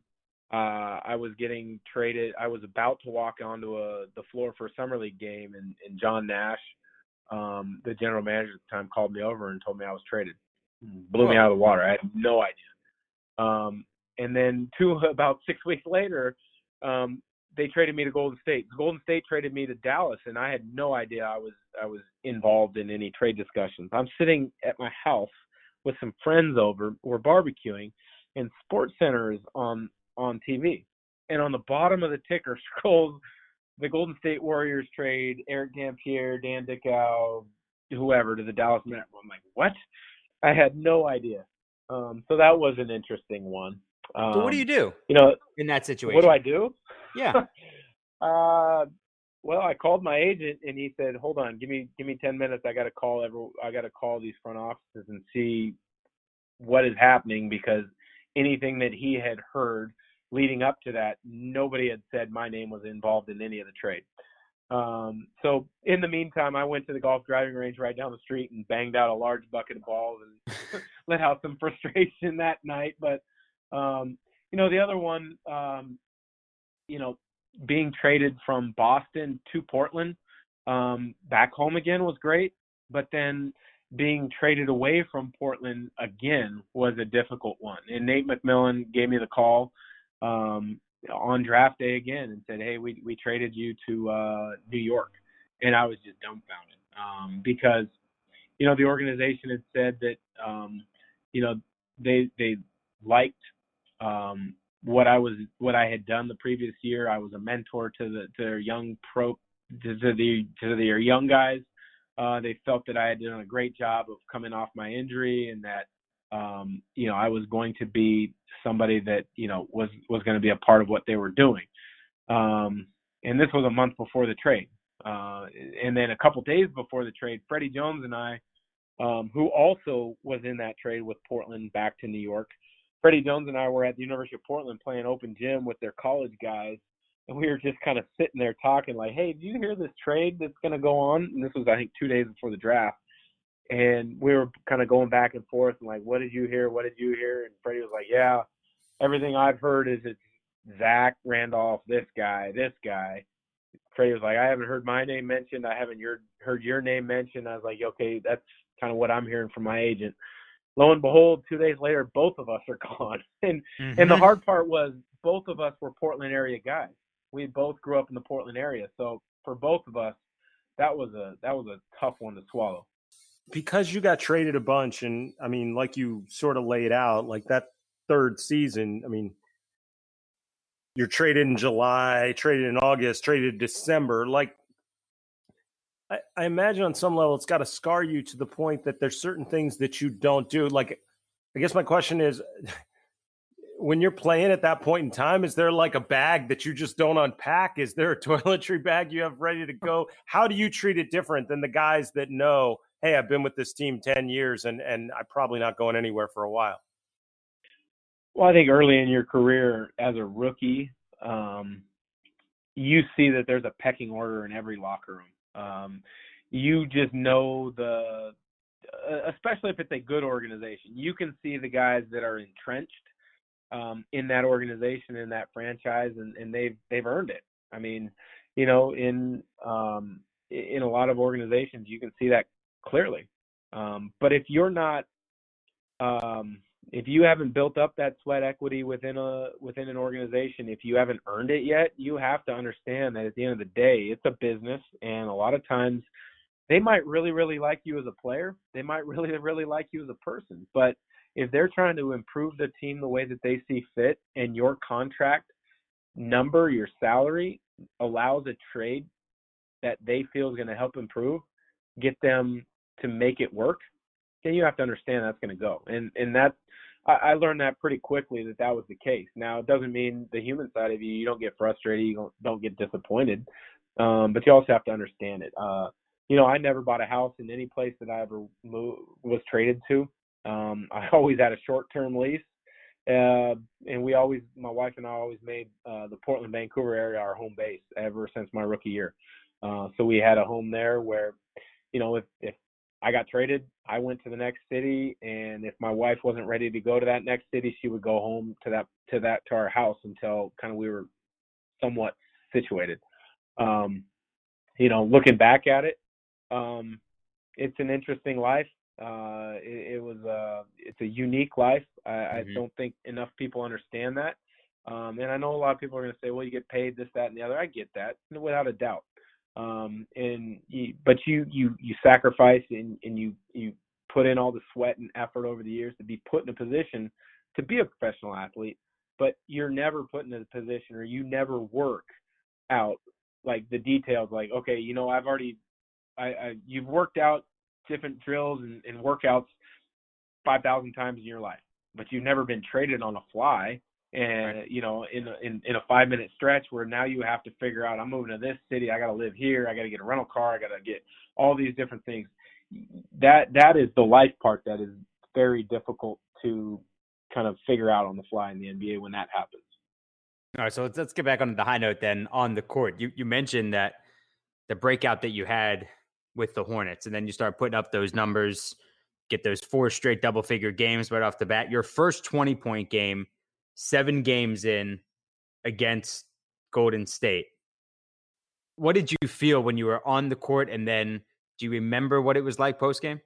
uh, I was getting traded, I was about to walk onto a, the floor for a summer league game, and, and John Nash, um, the general manager at the time, called me over and told me I was traded. Blew me out of the water. I had no idea. Um, and then two, about six weeks later, um, they traded me to Golden State. Golden State traded me to Dallas, and I had no idea I was I was involved in any trade discussions. I'm sitting at my house with some friends over. We're barbecuing. And Sports Center is on, on T V. And on the bottom of the ticker scrolls the Golden State Warriors trade, Eric Dampier, Dan Dickau, whoever, to the Dallas Mavericks. I'm like, what? I had no idea. Um, so that was an interesting one. Um, so what do you do you know, in that situation? What do I do? Yeah. uh, well, I called my agent, and he said, hold on, give me give me ten minutes. I got to call every, I got to call these front offices and see what is happening, because anything that he had heard leading up to that, nobody had said my name was involved in any of the trade. Um, so in the meantime, I went to the golf driving range right down the street and banged out a large bucket of balls and let out some frustration that night. But, um, you know, the other one, um, you know, being traded from Boston to Portland, um, back home again was great. But then being traded away from Portland again was a difficult one. And Nate McMillan gave me the call, um, on draft day again and said, hey, we, we traded you to uh, New York. And I was just dumbfounded, um, because, you know, the organization had said that, um, you know, they, they liked um, what I was, what I had done the previous year. I was a mentor to the, to their young pro, to the, to their young guys. Uh, they felt that I had done a great job of coming off my injury and that, Um, you know, I was going to be somebody that, you know, was, was going to be a part of what they were doing. Um, and this was a month before the trade. Uh, and then a couple days before the trade, Freddie Jones and I, um, who also was in that trade with Portland back to New York, Freddie Jones and I were at the University of Portland playing open gym with their college guys. And we were just kind of sitting there talking like, hey, do you hear this trade that's going to go on? And this was, I think, two days before the draft. And we were kind of going back and forth and like, what did you hear? What did you hear? And Freddie was like, yeah, everything I've heard is it's Zach Randolph, this guy, this guy. Freddie was like, I haven't heard my name mentioned. I haven't heard your name mentioned. I was like, okay, that's kind of what I'm hearing from my agent. Lo and behold, two days later, both of us are gone. And mm-hmm. and the hard part was both of us were Portland area guys. We both grew up in the Portland area. So for both of us, that was a that was a tough one to swallow. Because you got traded a bunch, and I mean, like you sort of laid out, like that third season, I mean, you're traded in July, traded in August, traded December. Like, I, I imagine on some level, it's got to scar you to the point that there's certain things that you don't do. Like, I guess my question is, when you're playing at that point in time, is there like a bag that you just don't unpack? Is there a toiletry bag you have ready to go? How do you treat it different than the guys that know, hey, I've been with this team ten years and, and I'm probably not going anywhere for a while? Well, I think early in your career as a rookie, um, you see that there's a pecking order in every locker room. Um, you just know the, especially if it's a good organization, you can see the guys that are entrenched um, in that organization, in that franchise, and, and they've, they've earned it. I mean, you know, in, um, in a lot of organizations, you can see that clearly. Um, but if you're not, um, if you haven't built up that sweat equity within a, within an organization, if you haven't earned it yet, you have to understand that at the end of the day, it's a business. And a lot of times they might really, really like you as a player. They might really, really like you as a person, but if they're trying to improve the team the way that they see fit and your contract number, your salary allows a trade that they feel is going to help improve, get them to make it work, then you have to understand that's going to go. And and that I, I learned that pretty quickly that that was the case. Now, it doesn't mean the human side of you, you don't get frustrated, you don't, don't get disappointed, um, but you also have to understand it. Uh, you know, I never bought a house in any place that I ever moved, was traded to. Um, I always had a short-term lease, uh, and we always, my wife and I always made uh, the Portland, Vancouver area our home base ever since my rookie year. Uh, so we had a home there where, you know, if, if I got traded, I went to the next city, and if my wife wasn't ready to go to that next city, she would go home to that, to that, to our house until kind of we were somewhat situated. Um, you know, looking back at it, um, it's an interesting life. Uh, it, it was a, it's a unique life. I, mm-hmm. I don't think enough people understand that. Um, and I know a lot of people are going to say, well, you get paid this, that, and the other. I get that without a doubt. Um, and you, but you, you, you sacrifice and, and you, you put in all the sweat and effort over the years to be put in a position to be a professional athlete, but you're never put in a position, or you never work out like the details, like, okay, you know, I've already, I, I you've worked out different drills and, and workouts five thousand times in your life, but you've never been traded on a fly. And, you know, in, in, in a five minute stretch where now you have to figure out, I'm moving to this city. I got to live here. I got to get a rental car. I got to get all these different things. That, that is the life part that is very difficult to kind of figure out on the fly in the N B A when that happens. All right, so let's, let's get back on the high note then on the court. You you mentioned that the breakout that you had with the Hornets, and then you start putting up those numbers, get those four straight double-figure games right off the bat. Your first twenty-point game, seven games in against Golden State. What did you feel when you were on the court, and then do you remember what it was like post-game?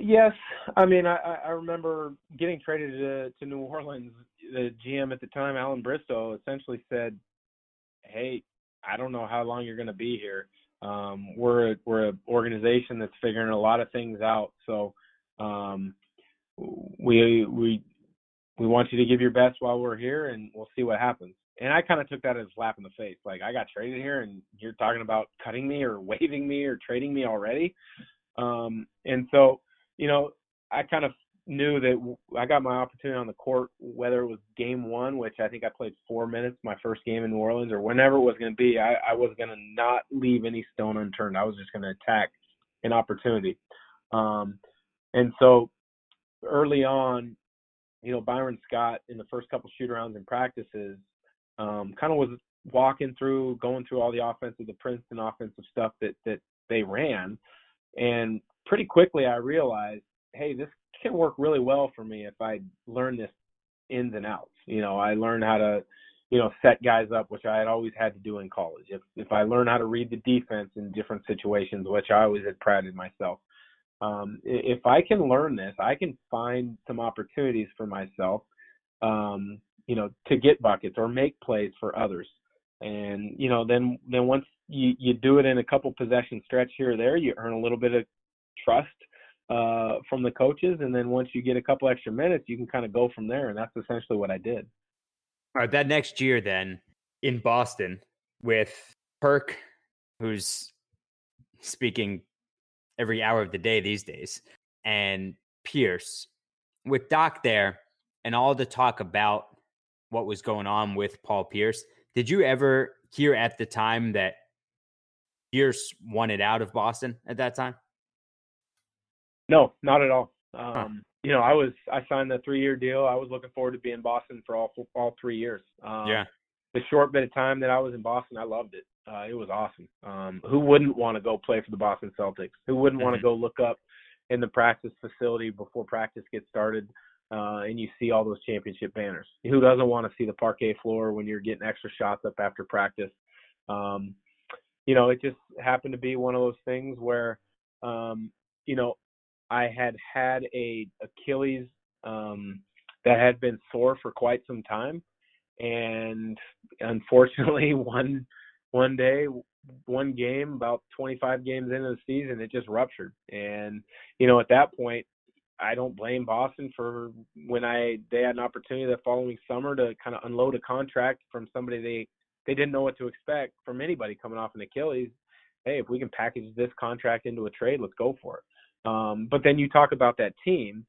Yes. I mean, I, I remember getting traded to, to New Orleans. The G M at the time, Alan Bristow, essentially said, hey, I don't know how long you're going to be here. Um, we're we're an organization that's figuring a lot of things out. So um, we we we want you to give your best while we're here, and we'll see what happens. And I kind of took that as a slap in the face. Like, I got traded here, and you're talking about cutting me or waiving me or trading me already. Um, and so, you know, I kind of knew that I got my opportunity on the court, whether it was game one, which I think I played four minutes, my first game in New Orleans, or whenever it was going to be, I, I was going to not leave any stone unturned. I was just going to attack an opportunity. Um, and so early on, you know, Byron Scott in the first couple shoot-arounds and practices um, kind of was walking through, going through all the offensive, the Princeton offensive stuff that, that they ran. And pretty quickly I realized, hey, this can work really well for me if I learn this ins and outs. You know, I learned how to, you know, set guys up, which I had always had to do in college. If if I learn how to read the defense in different situations, which I always had prided myself. Um, if I can learn this, I can find some opportunities for myself, um, you know, to get buckets or make plays for others. And, you know, then, then once you, you do it in a couple possession stretch here or there, you earn a little bit of trust uh from the coaches, and then once you get a couple extra minutes you can kind of go from there, and that's essentially what I did. All right, that next year then in Boston with Perk, who's speaking every hour of the day these days, and Pierce, with Doc there and all the talk about what was going on with Paul Pierce, did you ever hear at the time that Pierce wanted out of Boston at that time? No, not at all. Um, huh. You know, I was I signed the three year deal. I was looking forward to being in Boston for all all three years. Um, yeah. The short bit of time that I was in Boston, I loved it. Uh, it was awesome. Um, who wouldn't want to go play for the Boston Celtics? Who wouldn't mm-hmm. want to go look up in the practice facility before practice gets started, uh, and you see all those championship banners? Who doesn't want to see the parquet floor when you're getting extra shots up after practice? Um, you know, it just happened to be one of those things where, um, you know, I had had a Achilles um, that had been sore for quite some time. And unfortunately, one one day, one game, about twenty-five games into the season, it just ruptured. And, you know, at that point, I don't blame Boston for when I they had an opportunity the following summer to kind of unload a contract from somebody they, they didn't know what to expect from anybody coming off an Achilles. Hey, if we can package this contract into a trade, let's go for it. Um, but then you talk about that team,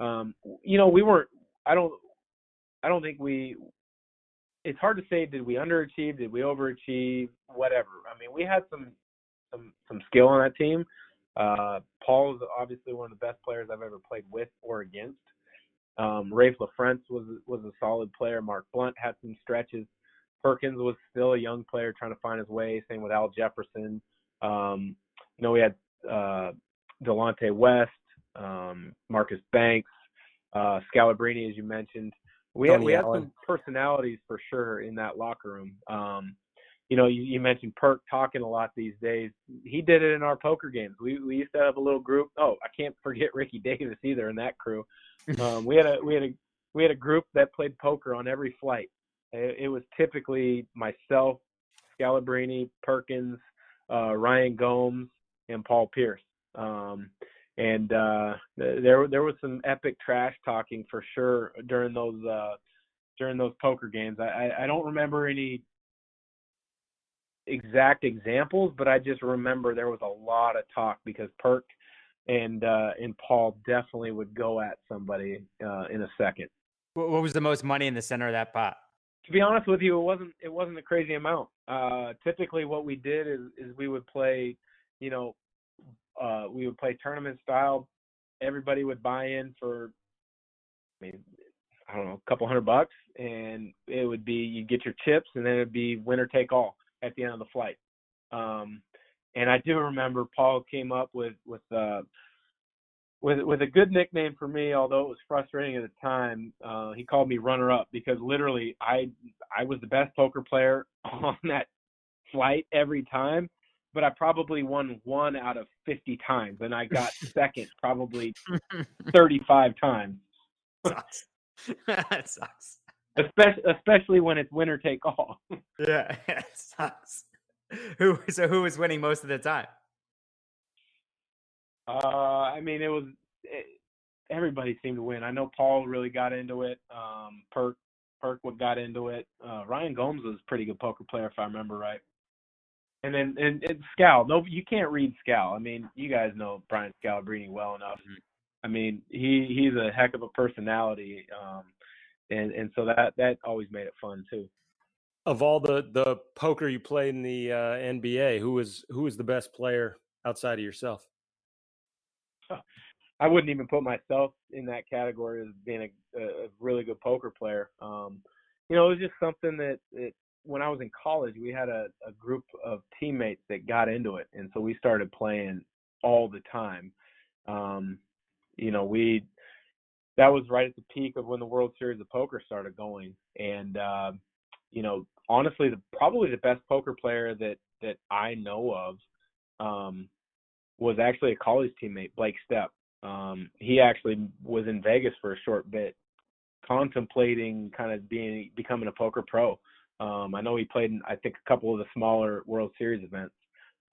um, you know, we weren't, I don't, I don't think we, it's hard to say, did we underachieve? Did we overachieve? Whatever. I mean, we had some, some, some skill on that team. Uh, Paul is obviously one of the best players I've ever played with or against. Um, Rafe LaFrance was, was a solid player. Mark Blunt had some stretches. Perkins was still a young player trying to find his way. Same with Al Jefferson. Um, you know, we had, uh, Delonte West, um, Marcus Banks, uh, Scalabrine, as you mentioned. We had, we had some personalities for sure in that locker room. Um, you know, you, you mentioned Perk talking a lot these days. He did it in our poker games. We we used to have a little group. Oh, I can't forget Ricky Davis either in that crew. Um, we had a we had a we had a group that played poker on every flight. It, it was typically myself, Scalabrine, Perkins, uh, Ryan Gomes, and Paul Pierce. Um, and, uh, there, there was some epic trash talking for sure during those, uh, during those poker games. I, I don't remember any exact examples, but I just remember there was a lot of talk because Perk and, uh, and Paul definitely would go at somebody, uh, in a second. What was the most money in the center of that pot? To be honest with you, it wasn't, it wasn't a crazy amount. Uh, typically what we did is, is we would play, you know, Uh, we would play tournament style. Everybody would buy in for, I mean, I don't know, a couple hundred bucks, and it would be, you'd get your chips, and then it'd be winner take all at the end of the flight. Um, and I do remember Paul came up with, with, uh, with, with a good nickname for me, although it was frustrating at the time. Uh, he called me runner up, because literally I, I was the best poker player on that flight every time, but I probably won one out of fifty times, and I got second probably thirty-five times. Sucks. That sucks. Especially, especially when it's winner take all. Yeah, it sucks. Who, so who was winning most of the time? Uh, I mean, it was it, everybody seemed to win. I know Paul really got into it. Um, Perk, Perkwood got into it. Uh, Ryan Gomes was a pretty good poker player, if I remember right. And then and, and Scal. No, you can't read Scal. I mean, you guys know Brian Scalabrine well enough. Mm-hmm. I mean, he, he's a heck of a personality, um, and and so that that always made it fun too. Of all the, the poker you played in the uh, N B A, who was who was the best player outside of yourself? I wouldn't even put myself in that category as being a, a really good poker player. Um, you know, it was just something that it, when I was in college, we had a, a group of teammates that got into it, and so we started playing all the time. Um, You know, we that was right at the peak of when the World Series of Poker started going. And, uh, you know, honestly, the, probably the best poker player that, that I know of um, was actually a college teammate, Blake Stepp. Um, he actually was in Vegas for a short bit, contemplating kind of being becoming a poker pro. Um, I know he played in, I think, a couple of the smaller World Series events,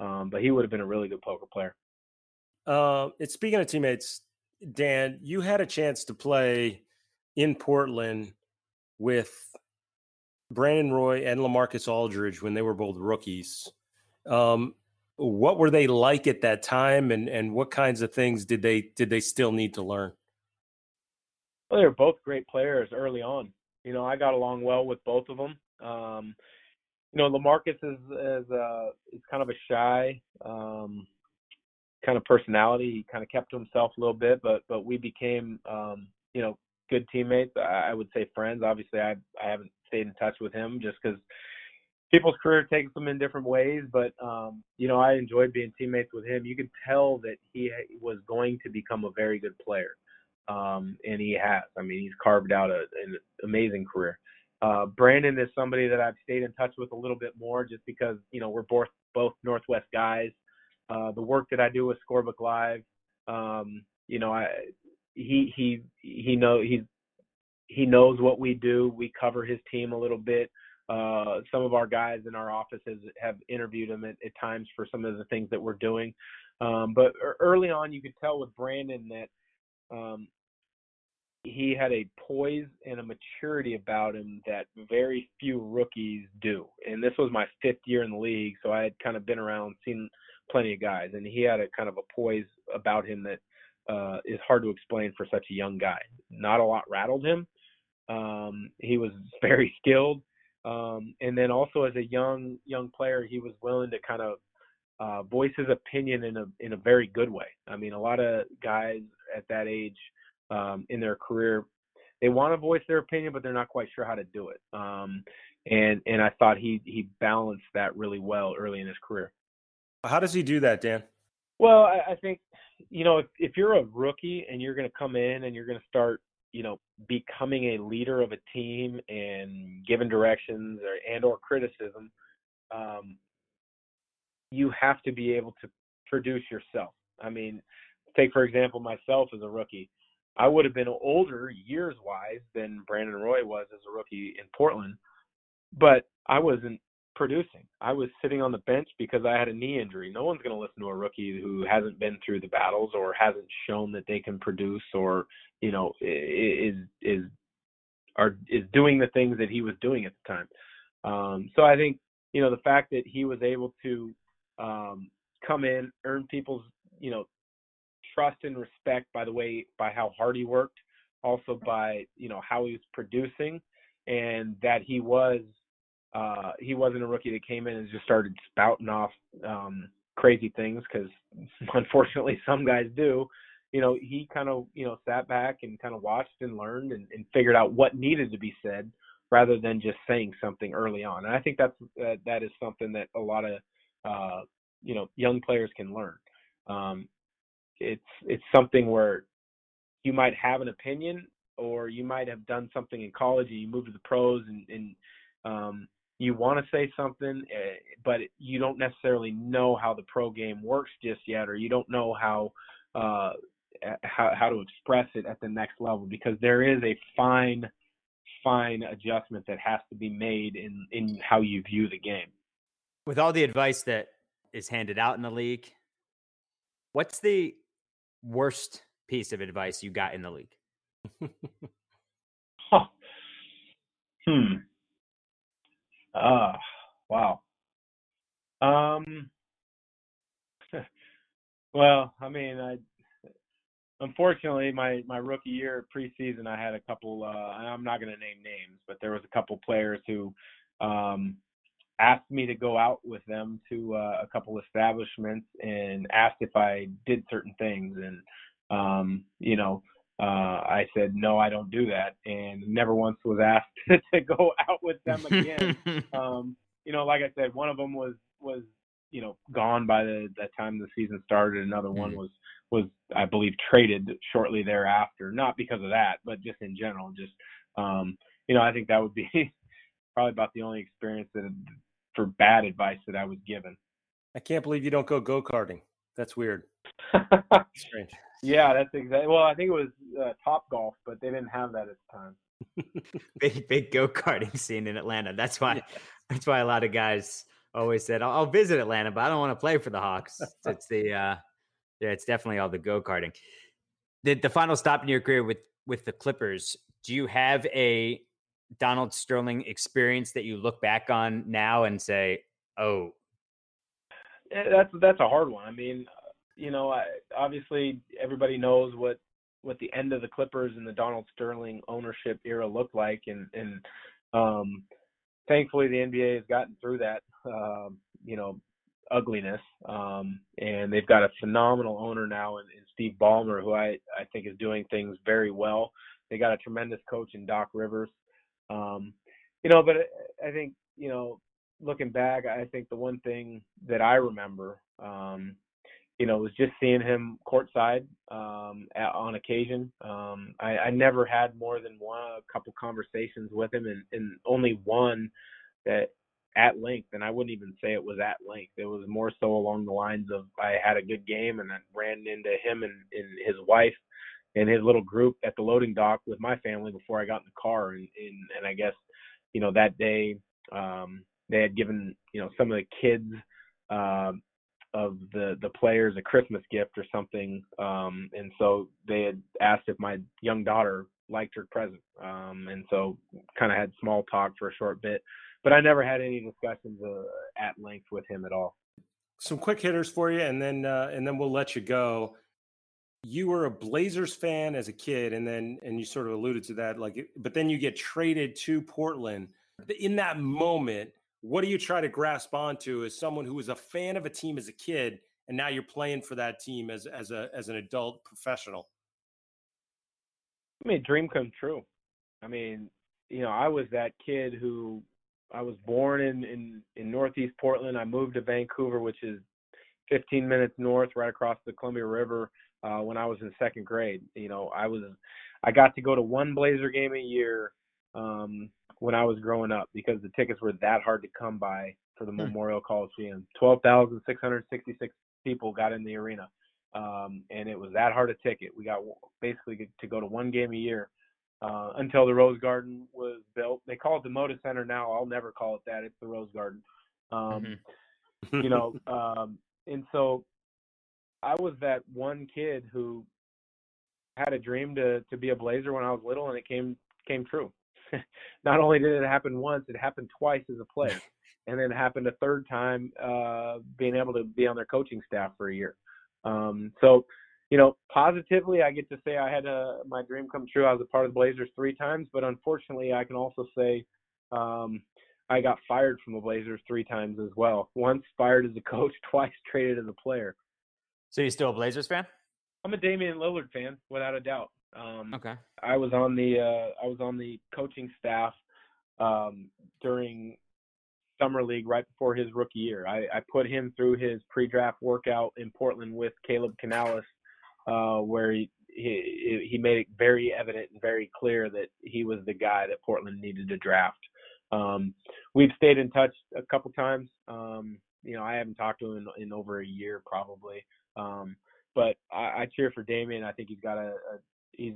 um, but he would have been a really good poker player. Uh, it's speaking of teammates, Dan, you had a chance to play in Portland with Brandon Roy and LaMarcus Aldridge when they were both rookies. Um, what were they like at that time, and, and what kinds of things did they did they still need to learn? Well, they were both great players early on. You know, I got along well with both of them. Um, you know, LaMarcus is is, uh, is kind of a shy um kind of personality. He kind of kept to himself a little bit, but, but we became, um, you know, good teammates. I, I would say friends. Obviously I, I haven't stayed in touch with him just cause people's career takes them in different ways. But, um, you know, I enjoyed being teammates with him. You could tell that he was going to become a very good player. Um, and he has, I mean, he's carved out a, an amazing career. Uh, Brandon is somebody that I've stayed in touch with a little bit more just because, you know, we're both, both Northwest guys. Uh, the work that I do with Scorebook Live, um, you know, I, he he he know he he knows what we do. We cover his team a little bit. Uh, some of our guys in our offices have interviewed him at, at times for some of the things that we're doing. Um, but early on, you could tell with Brandon that um, he had a poise and a maturity about him that very few rookies do. And this was my fifth year in the league, so I had kind of been around, seen plenty of guys, and he had a kind of a poise about him that uh, is hard to explain for such a young guy. Not a lot rattled him. Um, he was very skilled. Um, and then also as a young, young player, he was willing to kind of uh, voice his opinion in a, in a very good way. I mean, a lot of guys at that age um, in their career, they want to voice their opinion, but they're not quite sure how to do it. Um, and, and I thought he, he balanced that really well early in his career. How does he do that, Dan? Well, I, I think, you know, if, if you're a rookie and you're going to come in and you're going to start, you know, becoming a leader of a team and giving directions or, and or criticism, um, you have to be able to produce yourself. I mean, take, for example, myself as a rookie. I would have been older years-wise than Brandon Roy was as a rookie in Portland, but I wasn't producing. I was sitting on the bench because I had a knee injury. No one's going to listen to a rookie who hasn't been through the battles or hasn't shown that they can produce or, you know, is is are is doing the things that he was doing at the time. Um, so I think, you know, the fact that he was able to um, come in, earn people's, you know, trust and respect by the way, by how hard he worked, also by, you know, how he was producing, and that he was Uh, he wasn't a rookie that came in and just started spouting off um, crazy things, because unfortunately some guys do, you know, he kind of, you know, sat back and kind of watched and learned and, and figured out what needed to be said rather than just saying something early on. And I think that's, uh, that is something that a lot of, uh, you know, young players can learn. Um, it's, it's something where you might have an opinion, or you might have done something in college and you move to the pros and, and um, you want to say something, but you don't necessarily know how the pro game works just yet, or you don't know how, uh, how, how to express it at the next level, because there is a fine, fine adjustment that has to be made in, in how you view the game. With all the advice that is handed out in the league, what's the worst piece of advice you got in the league? huh. Hmm. Ah, uh, wow. Um. Well, I mean, I unfortunately my, my rookie year preseason, I had a couple. Uh, I'm not going to name names, but there was a couple players who um, asked me to go out with them to uh, a couple establishments and asked if I did certain things, and um, you know. Uh, I said, no, I don't do that. And never once was asked to go out with them again. um, you know, like I said, one of them was, was, you know, gone by the, the time the season started. Another one was, was, I believe, traded shortly thereafter, not because of that, but just in general, just, um, you know, I think that would be probably about the only experience that for bad advice that I was given. I can't believe you don't go go-karting. That's weird. Strange. Yeah, that's exactly. Well, I think it was uh, Top Golf, but they didn't have that at the time. big, big go-karting scene in Atlanta. That's why. Yeah. That's why a lot of guys always said, "I'll, I'll visit Atlanta, but I don't want to play for the Hawks." It's the, uh, yeah, it's definitely all the go-karting. The, the final stop in your career with with the Clippers. Do you have a Donald Sterling experience that you look back on now and say, "Oh, that's that's a hard one." I mean. You know, I, obviously everybody knows what, what the end of the Clippers and the Donald Sterling ownership era looked like. And, and um, thankfully the N B A has gotten through that, um, you know, ugliness. Um, and they've got a phenomenal owner now in, in Steve Ballmer, who I, I think is doing things very well. They got a tremendous coach in Doc Rivers. Um, you know, but I think, you know, looking back, I think the one thing that I remember, um, you know, was just seeing him courtside um, at, on occasion. Um, I, I never had more than one, a couple conversations with him, and, and only one that at length, and I wouldn't even say it was at length. It was more so along the lines of I had a good game and I ran into him and, and his wife and his little group at the loading dock with my family before I got in the car. And, and, and I guess, you know, that day um, they had given, you know, some of the kids uh, – of the, the players a Christmas gift or something. Um, and so they had asked if my young daughter liked her present. Um, and so kind of had small talk for a short bit, but I never had any discussions uh, at length with him at all. Some quick hitters for you. And then, uh, and then we'll let you go. You were a Blazers fan as a kid. And then, and you sort of alluded to that, like, but then you get traded to Portland. In that moment, what do you try to grasp onto as someone who was a fan of a team as a kid, and now you're playing for that team as as a as an adult professional? I mean, dream come true. I mean, you know, I was that kid who I was born in, in, in Northeast Portland. I moved to Vancouver, which is fifteen minutes north, right across the Columbia River, uh, when I was in second grade. You know, I was I got to go to one Blazer game a year. Um, when I was growing up, because the tickets were that hard to come by for the Memorial Coliseum. twelve thousand six hundred sixty-six people got in the arena, um, and it was that hard a ticket. We got basically to go to one game a year uh, until the Rose Garden was built. They call it the Moda Center now. I'll never call it that. It's the Rose Garden. Um, mm-hmm. you know, um, and so I was that one kid who had a dream to to be a Blazer when I was little, and it came came true. Not only did it happen once, it happened twice as a player, and then happened a third time uh, being able to be on their coaching staff for a year. Um, so, you know, positively, I get to say I had a, my dream come true. I was a part of the Blazers three times, but unfortunately, I can also say um, I got fired from the Blazers three times as well. Once fired as a coach, twice traded as a player. So you're still a Blazers fan? I'm a Damian Lillard fan, without a doubt. Um, okay. I was on the uh, I was on the coaching staff um, during summer league right before his rookie year. I, I put him through his pre-draft workout in Portland with Caleb Canales, uh, where he, he he made it very evident and very clear that he was the guy that Portland needed to draft. Um, we've stayed in touch a couple times. Um, you know, I haven't talked to him in, in over a year probably. Um, but I, I cheer for Damian. I think he's got a, a he's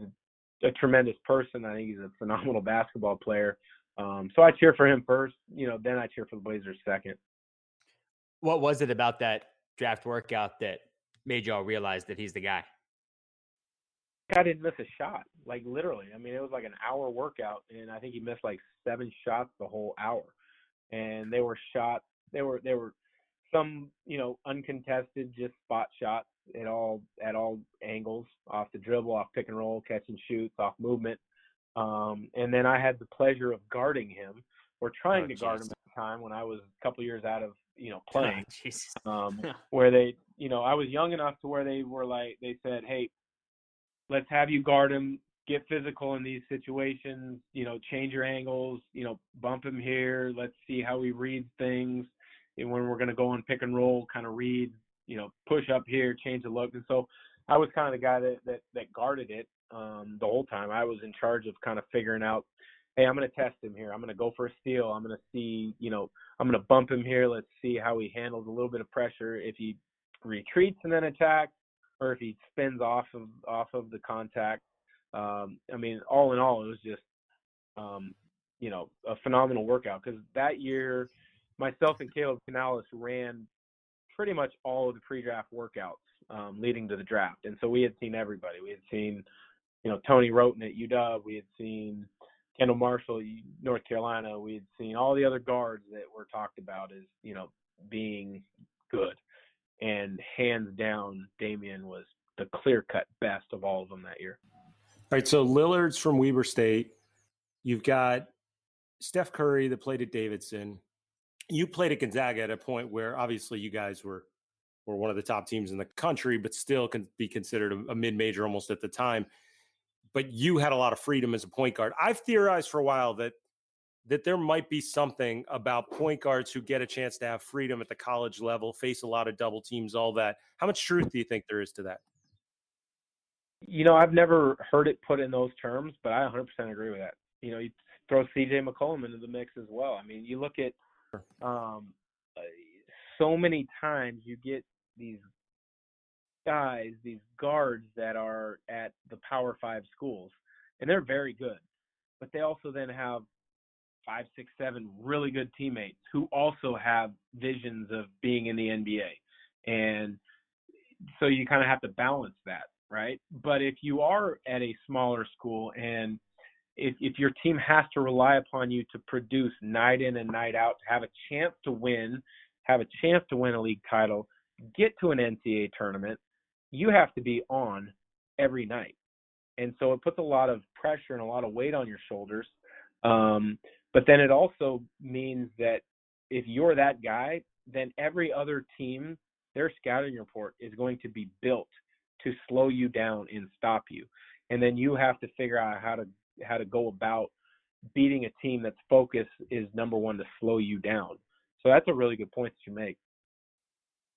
a, a tremendous person. I think he's a phenomenal basketball player. Um, so I cheer for him first, you know, then I cheer for the Blazers second. What was it about that draft workout that made y'all realize that he's the guy? I didn't miss a shot, like literally. I mean, it was like an hour workout, and I think he missed like seven shots the whole hour. And they were shots. They were they were some, you know, uncontested, just spot shots at all at all angles, off the dribble, off pick and roll, catch and shoots, off movement. Um, and then I had the pleasure of guarding him, or trying oh, to geez. guard him at the time when I was a couple years out of, you know, playing. Oh, um, where they, you know, I was young enough to where they were like, they said, hey, let's have you guard him, get physical in these situations, you know, change your angles, you know, bump him here. Let's see how he reads things. And when we're going to go on pick and roll, kind of read, you know, push up here, change the look. And so I was kind of the guy that, that, that guarded it. Um, the whole time I was in charge of kind of figuring out, hey, I'm going to test him here. I'm going to go for a steal. I'm going to see, you know, I'm going to bump him here. Let's see how he handles a little bit of pressure. If he retreats and then attacks, or if he spins off of, off of the contact. Um, I mean, all in all, it was just, um, you know, a phenomenal workout. Because that year, myself and Caleb Canales ran pretty much all of the pre-draft workouts um, leading to the draft. And so we had seen everybody. We had seen, you know, Tony Roten at U W. We had seen Kendall Marshall, North Carolina. We had seen all the other guards that were talked about as, you know, being good. And hands down, Damian was the clear-cut best of all of them that year. All right, so Lillard's from Weber State. You've got Steph Curry that played at Davidson. You played at Gonzaga at a point where obviously you guys were, were one of the top teams in the country, but still can be considered a, a mid-major almost at the time. But you had a lot of freedom as a point guard. I've theorized for a while that that there might be something about point guards who get a chance to have freedom at the college level, face a lot of double teams, all that. How much truth do you think there is to that? You know, I've never heard it put in those terms, but I one hundred percent agree with that. You know, you throw C J McCollum into the mix as well. I mean, you look at um, so many times you get these guys, these guards that are at the Power Five schools, and they're very good, but they also then have five, six, seven really good teammates who also have visions of being in the N B A. And so you kind of have to balance that, right? But if you are at a smaller school and if, if your team has to rely upon you to produce night in and night out, to have a chance to win, have a chance to win a league title, get to an N C A A tournament, you have to be on every night. And so it puts a lot of pressure and a lot of weight on your shoulders. Um, but then it also means that if you're that guy, then every other team, their scouting report is going to be built to slow you down and stop you. And then you have to figure out how to, how to go about beating a team that's focus is number one to slow you down. So that's a really good point that you make.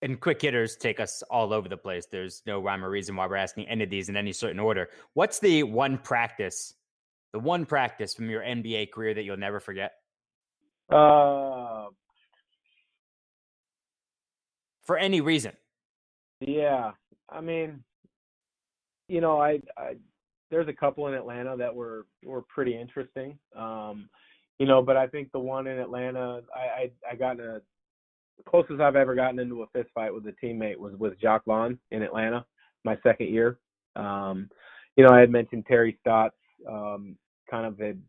And quick hitters take us all over the place. There's no rhyme or reason why we're asking any of these in any certain order. What's the one practice The one practice from your N B A career that you'll never forget? Uh, For any reason. Yeah. I mean, you know, I, I there's a couple in Atlanta that were, were pretty interesting. Um, you know, but I think the one in Atlanta, I, I, I got in a – the closest I've ever gotten into a fist fight with a teammate was with Jacques Vaughn in Atlanta my second year. Um, you know, I had mentioned Terry Stotts. Um, kind of had,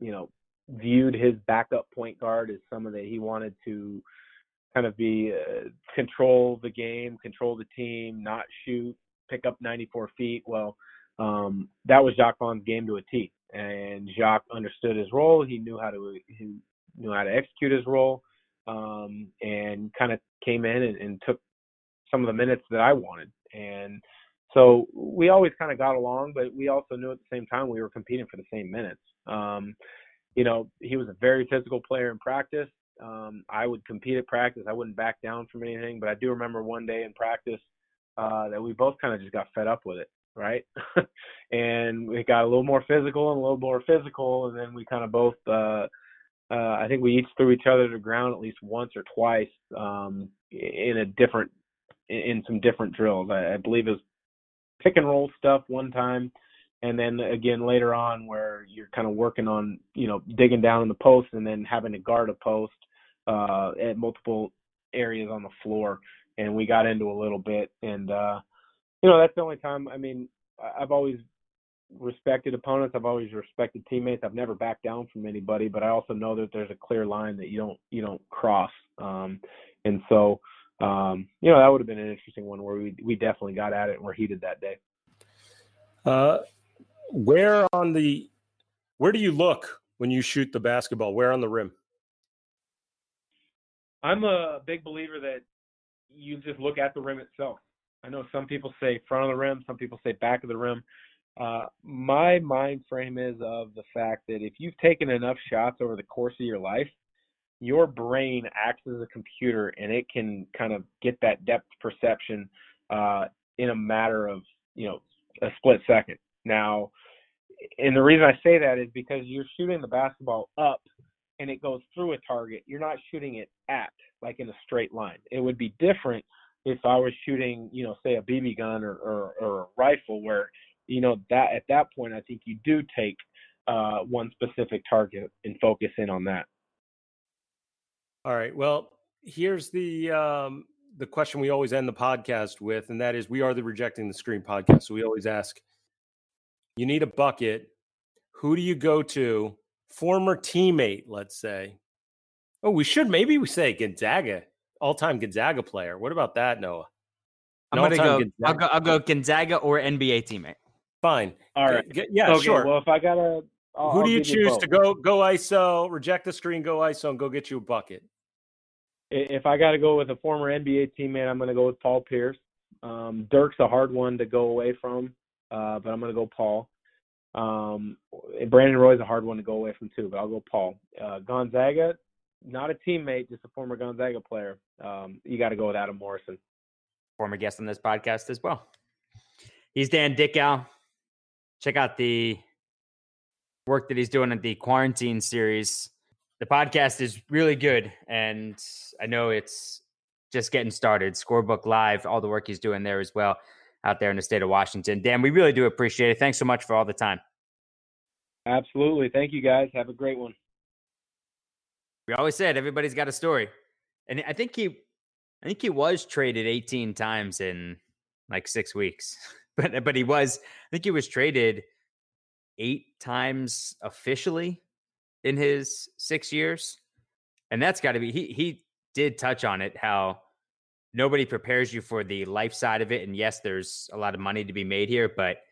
you know, viewed his backup point guard as someone that he wanted to kind of be uh, control the game, control the team, not shoot, pick up ninety-four feet. Well, um, that was Jacques Vaughn's game to a T, and Jacques understood his role. He knew how to he knew how to execute his role, um, and kind of came in and, and took some of the minutes that I wanted. And So we always kind of got along, but we also knew at the same time we were competing for the same minutes. Um, you know, he was a very physical player in practice. Um, I would compete at practice. I wouldn't back down from anything, but I do remember one day in practice uh, that we both kind of just got fed up with it, right? And we got a little more physical and a little more physical, and then we kind of both uh, – Uh, I think we each threw each other to the ground at least once or twice um, in a different, in some different drills. I, I believe it was pick and roll stuff one time, and then again later on where you're kind of working on, you know, digging down in the post and then having to guard a post uh, at multiple areas on the floor. And we got into a little bit, and uh, you know, that's the only time. I mean, I've always respected opponents. I've always respected teammates. I've never backed down from anybody, but I also know that there's a clear line that you don't, you don't cross. Um, and so, um, you know, that would have been an interesting one where we, we definitely got at it and were heated that day. Uh, where on the, where do you look when you shoot the basketball? Where on the rim? I'm a big believer that you just look at the rim itself. I know some people say front of the rim, some people say back of the rim. Uh, my mind frame is of the fact that if you've taken enough shots over the course of your life, your brain acts as a computer and it can kind of get that depth perception uh, in a matter of, you know, a split second. Now, and the reason I say that is because you're shooting the basketball up and it goes through a target. You're not shooting it at, like, in a straight line. It would be different if I was shooting, you know, say a B B gun or, or, or a rifle where, you know, that at that point, I think you do take uh, one specific target and focus in on that. All right. Well, here's the um, the question we always end the podcast with, and that is, we are the Rejecting the Screen podcast. So we always ask, you need a bucket. Who do you go to? Former teammate, let's say. Oh, we should maybe we say Gonzaga, all-time Gonzaga player. What about that, Noah? I'm gonna go, I'll go. I'll go Gonzaga or N B A teammate. Fine. All right. Yeah, okay, sure. Well, if I got to... Who I'll do you choose to go go I S O, reject the screen, go I S O, and go get you a bucket? If I got to go with a former N B A teammate, I'm going to go with Paul Pierce. Um, Dirk's a hard one to go away from, uh, but I'm going to go Paul. Um, Brandon Roy's a hard one to go away from too, but I'll go Paul. Uh, Gonzaga, not a teammate, just a former Gonzaga player. Um, you got to go with Adam Morrison. Former guest on this podcast as well. He's Dan Dickau. Check out the work that he's doing at the Quarantine Series. The podcast is really good, and I know it's just getting started. Scorebook Live, all the work he's doing there as well out there in the state of Washington. Dan, we really do appreciate it. Thanks so much for all the time. Absolutely. Thank you, guys. Have a great one. We always said everybody's got a story. And I think he I think he was traded eighteen times in like six weeks. But but he was, I think he was traded eight times officially in his six years. And that's got to be, he he did touch on it, how nobody prepares you for the life side of it. And yes, there's a lot of money to be made here, but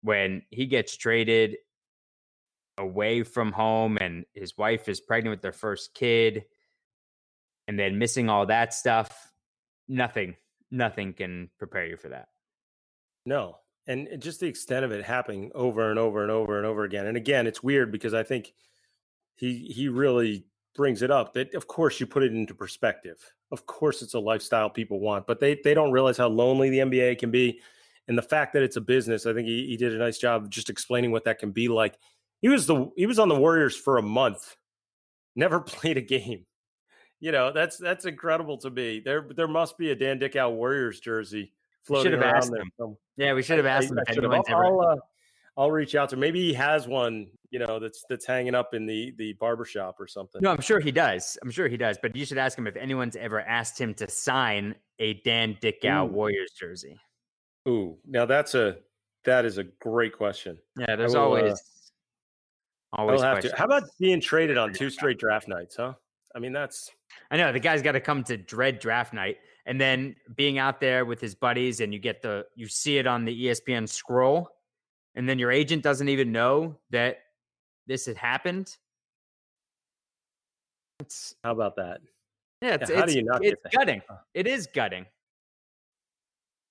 when he gets traded away from home and his wife is pregnant with their first kid and then missing all that stuff, nothing, nothing can prepare you for that. No. And just the extent of it happening over and over and over and over again. And again, it's weird because I think he he really brings it up that, of course, you put it into perspective. Of course, it's a lifestyle people want, but they they don't realize how lonely the N B A can be. And the fact that it's a business, I think he, he did a nice job of just explaining what that can be like. He was the he was on the Warriors for a month, never played a game. You know, that's that's incredible to me. There there must be a Dan Dickau Warriors jersey. We should have asked him. So, yeah, we should have asked I, him. I I'll, uh, I'll reach out to him. Maybe he has one, you know, that's that's hanging up in the the barbershop or something. No, I'm sure he does. I'm sure he does. But you should ask him if anyone's ever asked him to sign a Dan Dickau Warriors jersey. Ooh, now that's a that is a great question. Yeah, there's will, always uh, always have to. How about being traded on two straight draft nights, huh? I mean, that's I know the guy's got to come to dread draft night. And then being out there with his buddies and you get the, you see it on the E S P N scroll and then your agent doesn't even know that this had happened. It's, How about that? Yeah, it's, yeah, how it's, do you not it's get that? Gutting. It is gutting.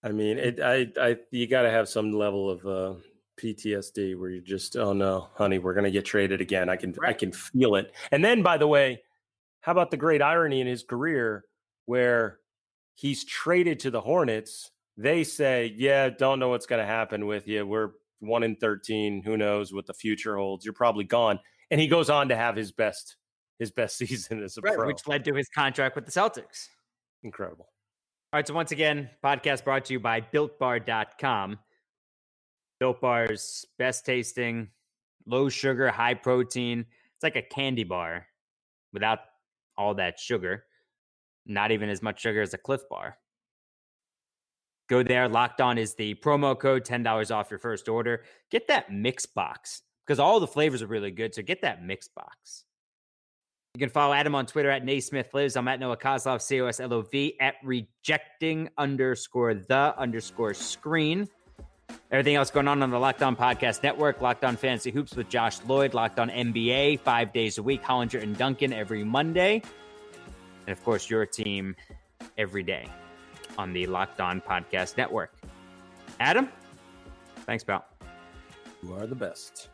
I mean, it, I, I, you got to have some level of uh, P T S D where you're just, oh no, honey, we're going to get traded again. I can, right. I can feel it. And then, by the way, how about the great irony in his career where he's traded to the Hornets? They say, yeah, don't know what's going to happen with you. We're one in thirteen. Who knows what the future holds? You're probably gone. And he goes on to have his best, his best season as a right, pro, which led to his contract with the Celtics. Incredible. All right, so once again, podcast brought to you by built bar dot com. Built Bar's best tasting, low sugar, high protein. It's like a candy bar without all that sugar. Not even as much sugar as a Cliff Bar. Go there. Locked On is the promo code, ten dollars off your first order. Get that mix box because all the flavors are really good, so get that mix box. You can follow Adam on Twitter at NaismithLives. I'm at Noah Kozlov, C O S L O V, at rejecting underscore the underscore screen. Everything else going on on the Locked On Podcast Network, Locked On Fantasy Hoops with Josh Lloyd, Locked On N B A, five days a week, Hollinger and Duncan every Monday. And, of course, your team every day on the Locked On Podcast Network. Adam, thanks, pal. You are the best.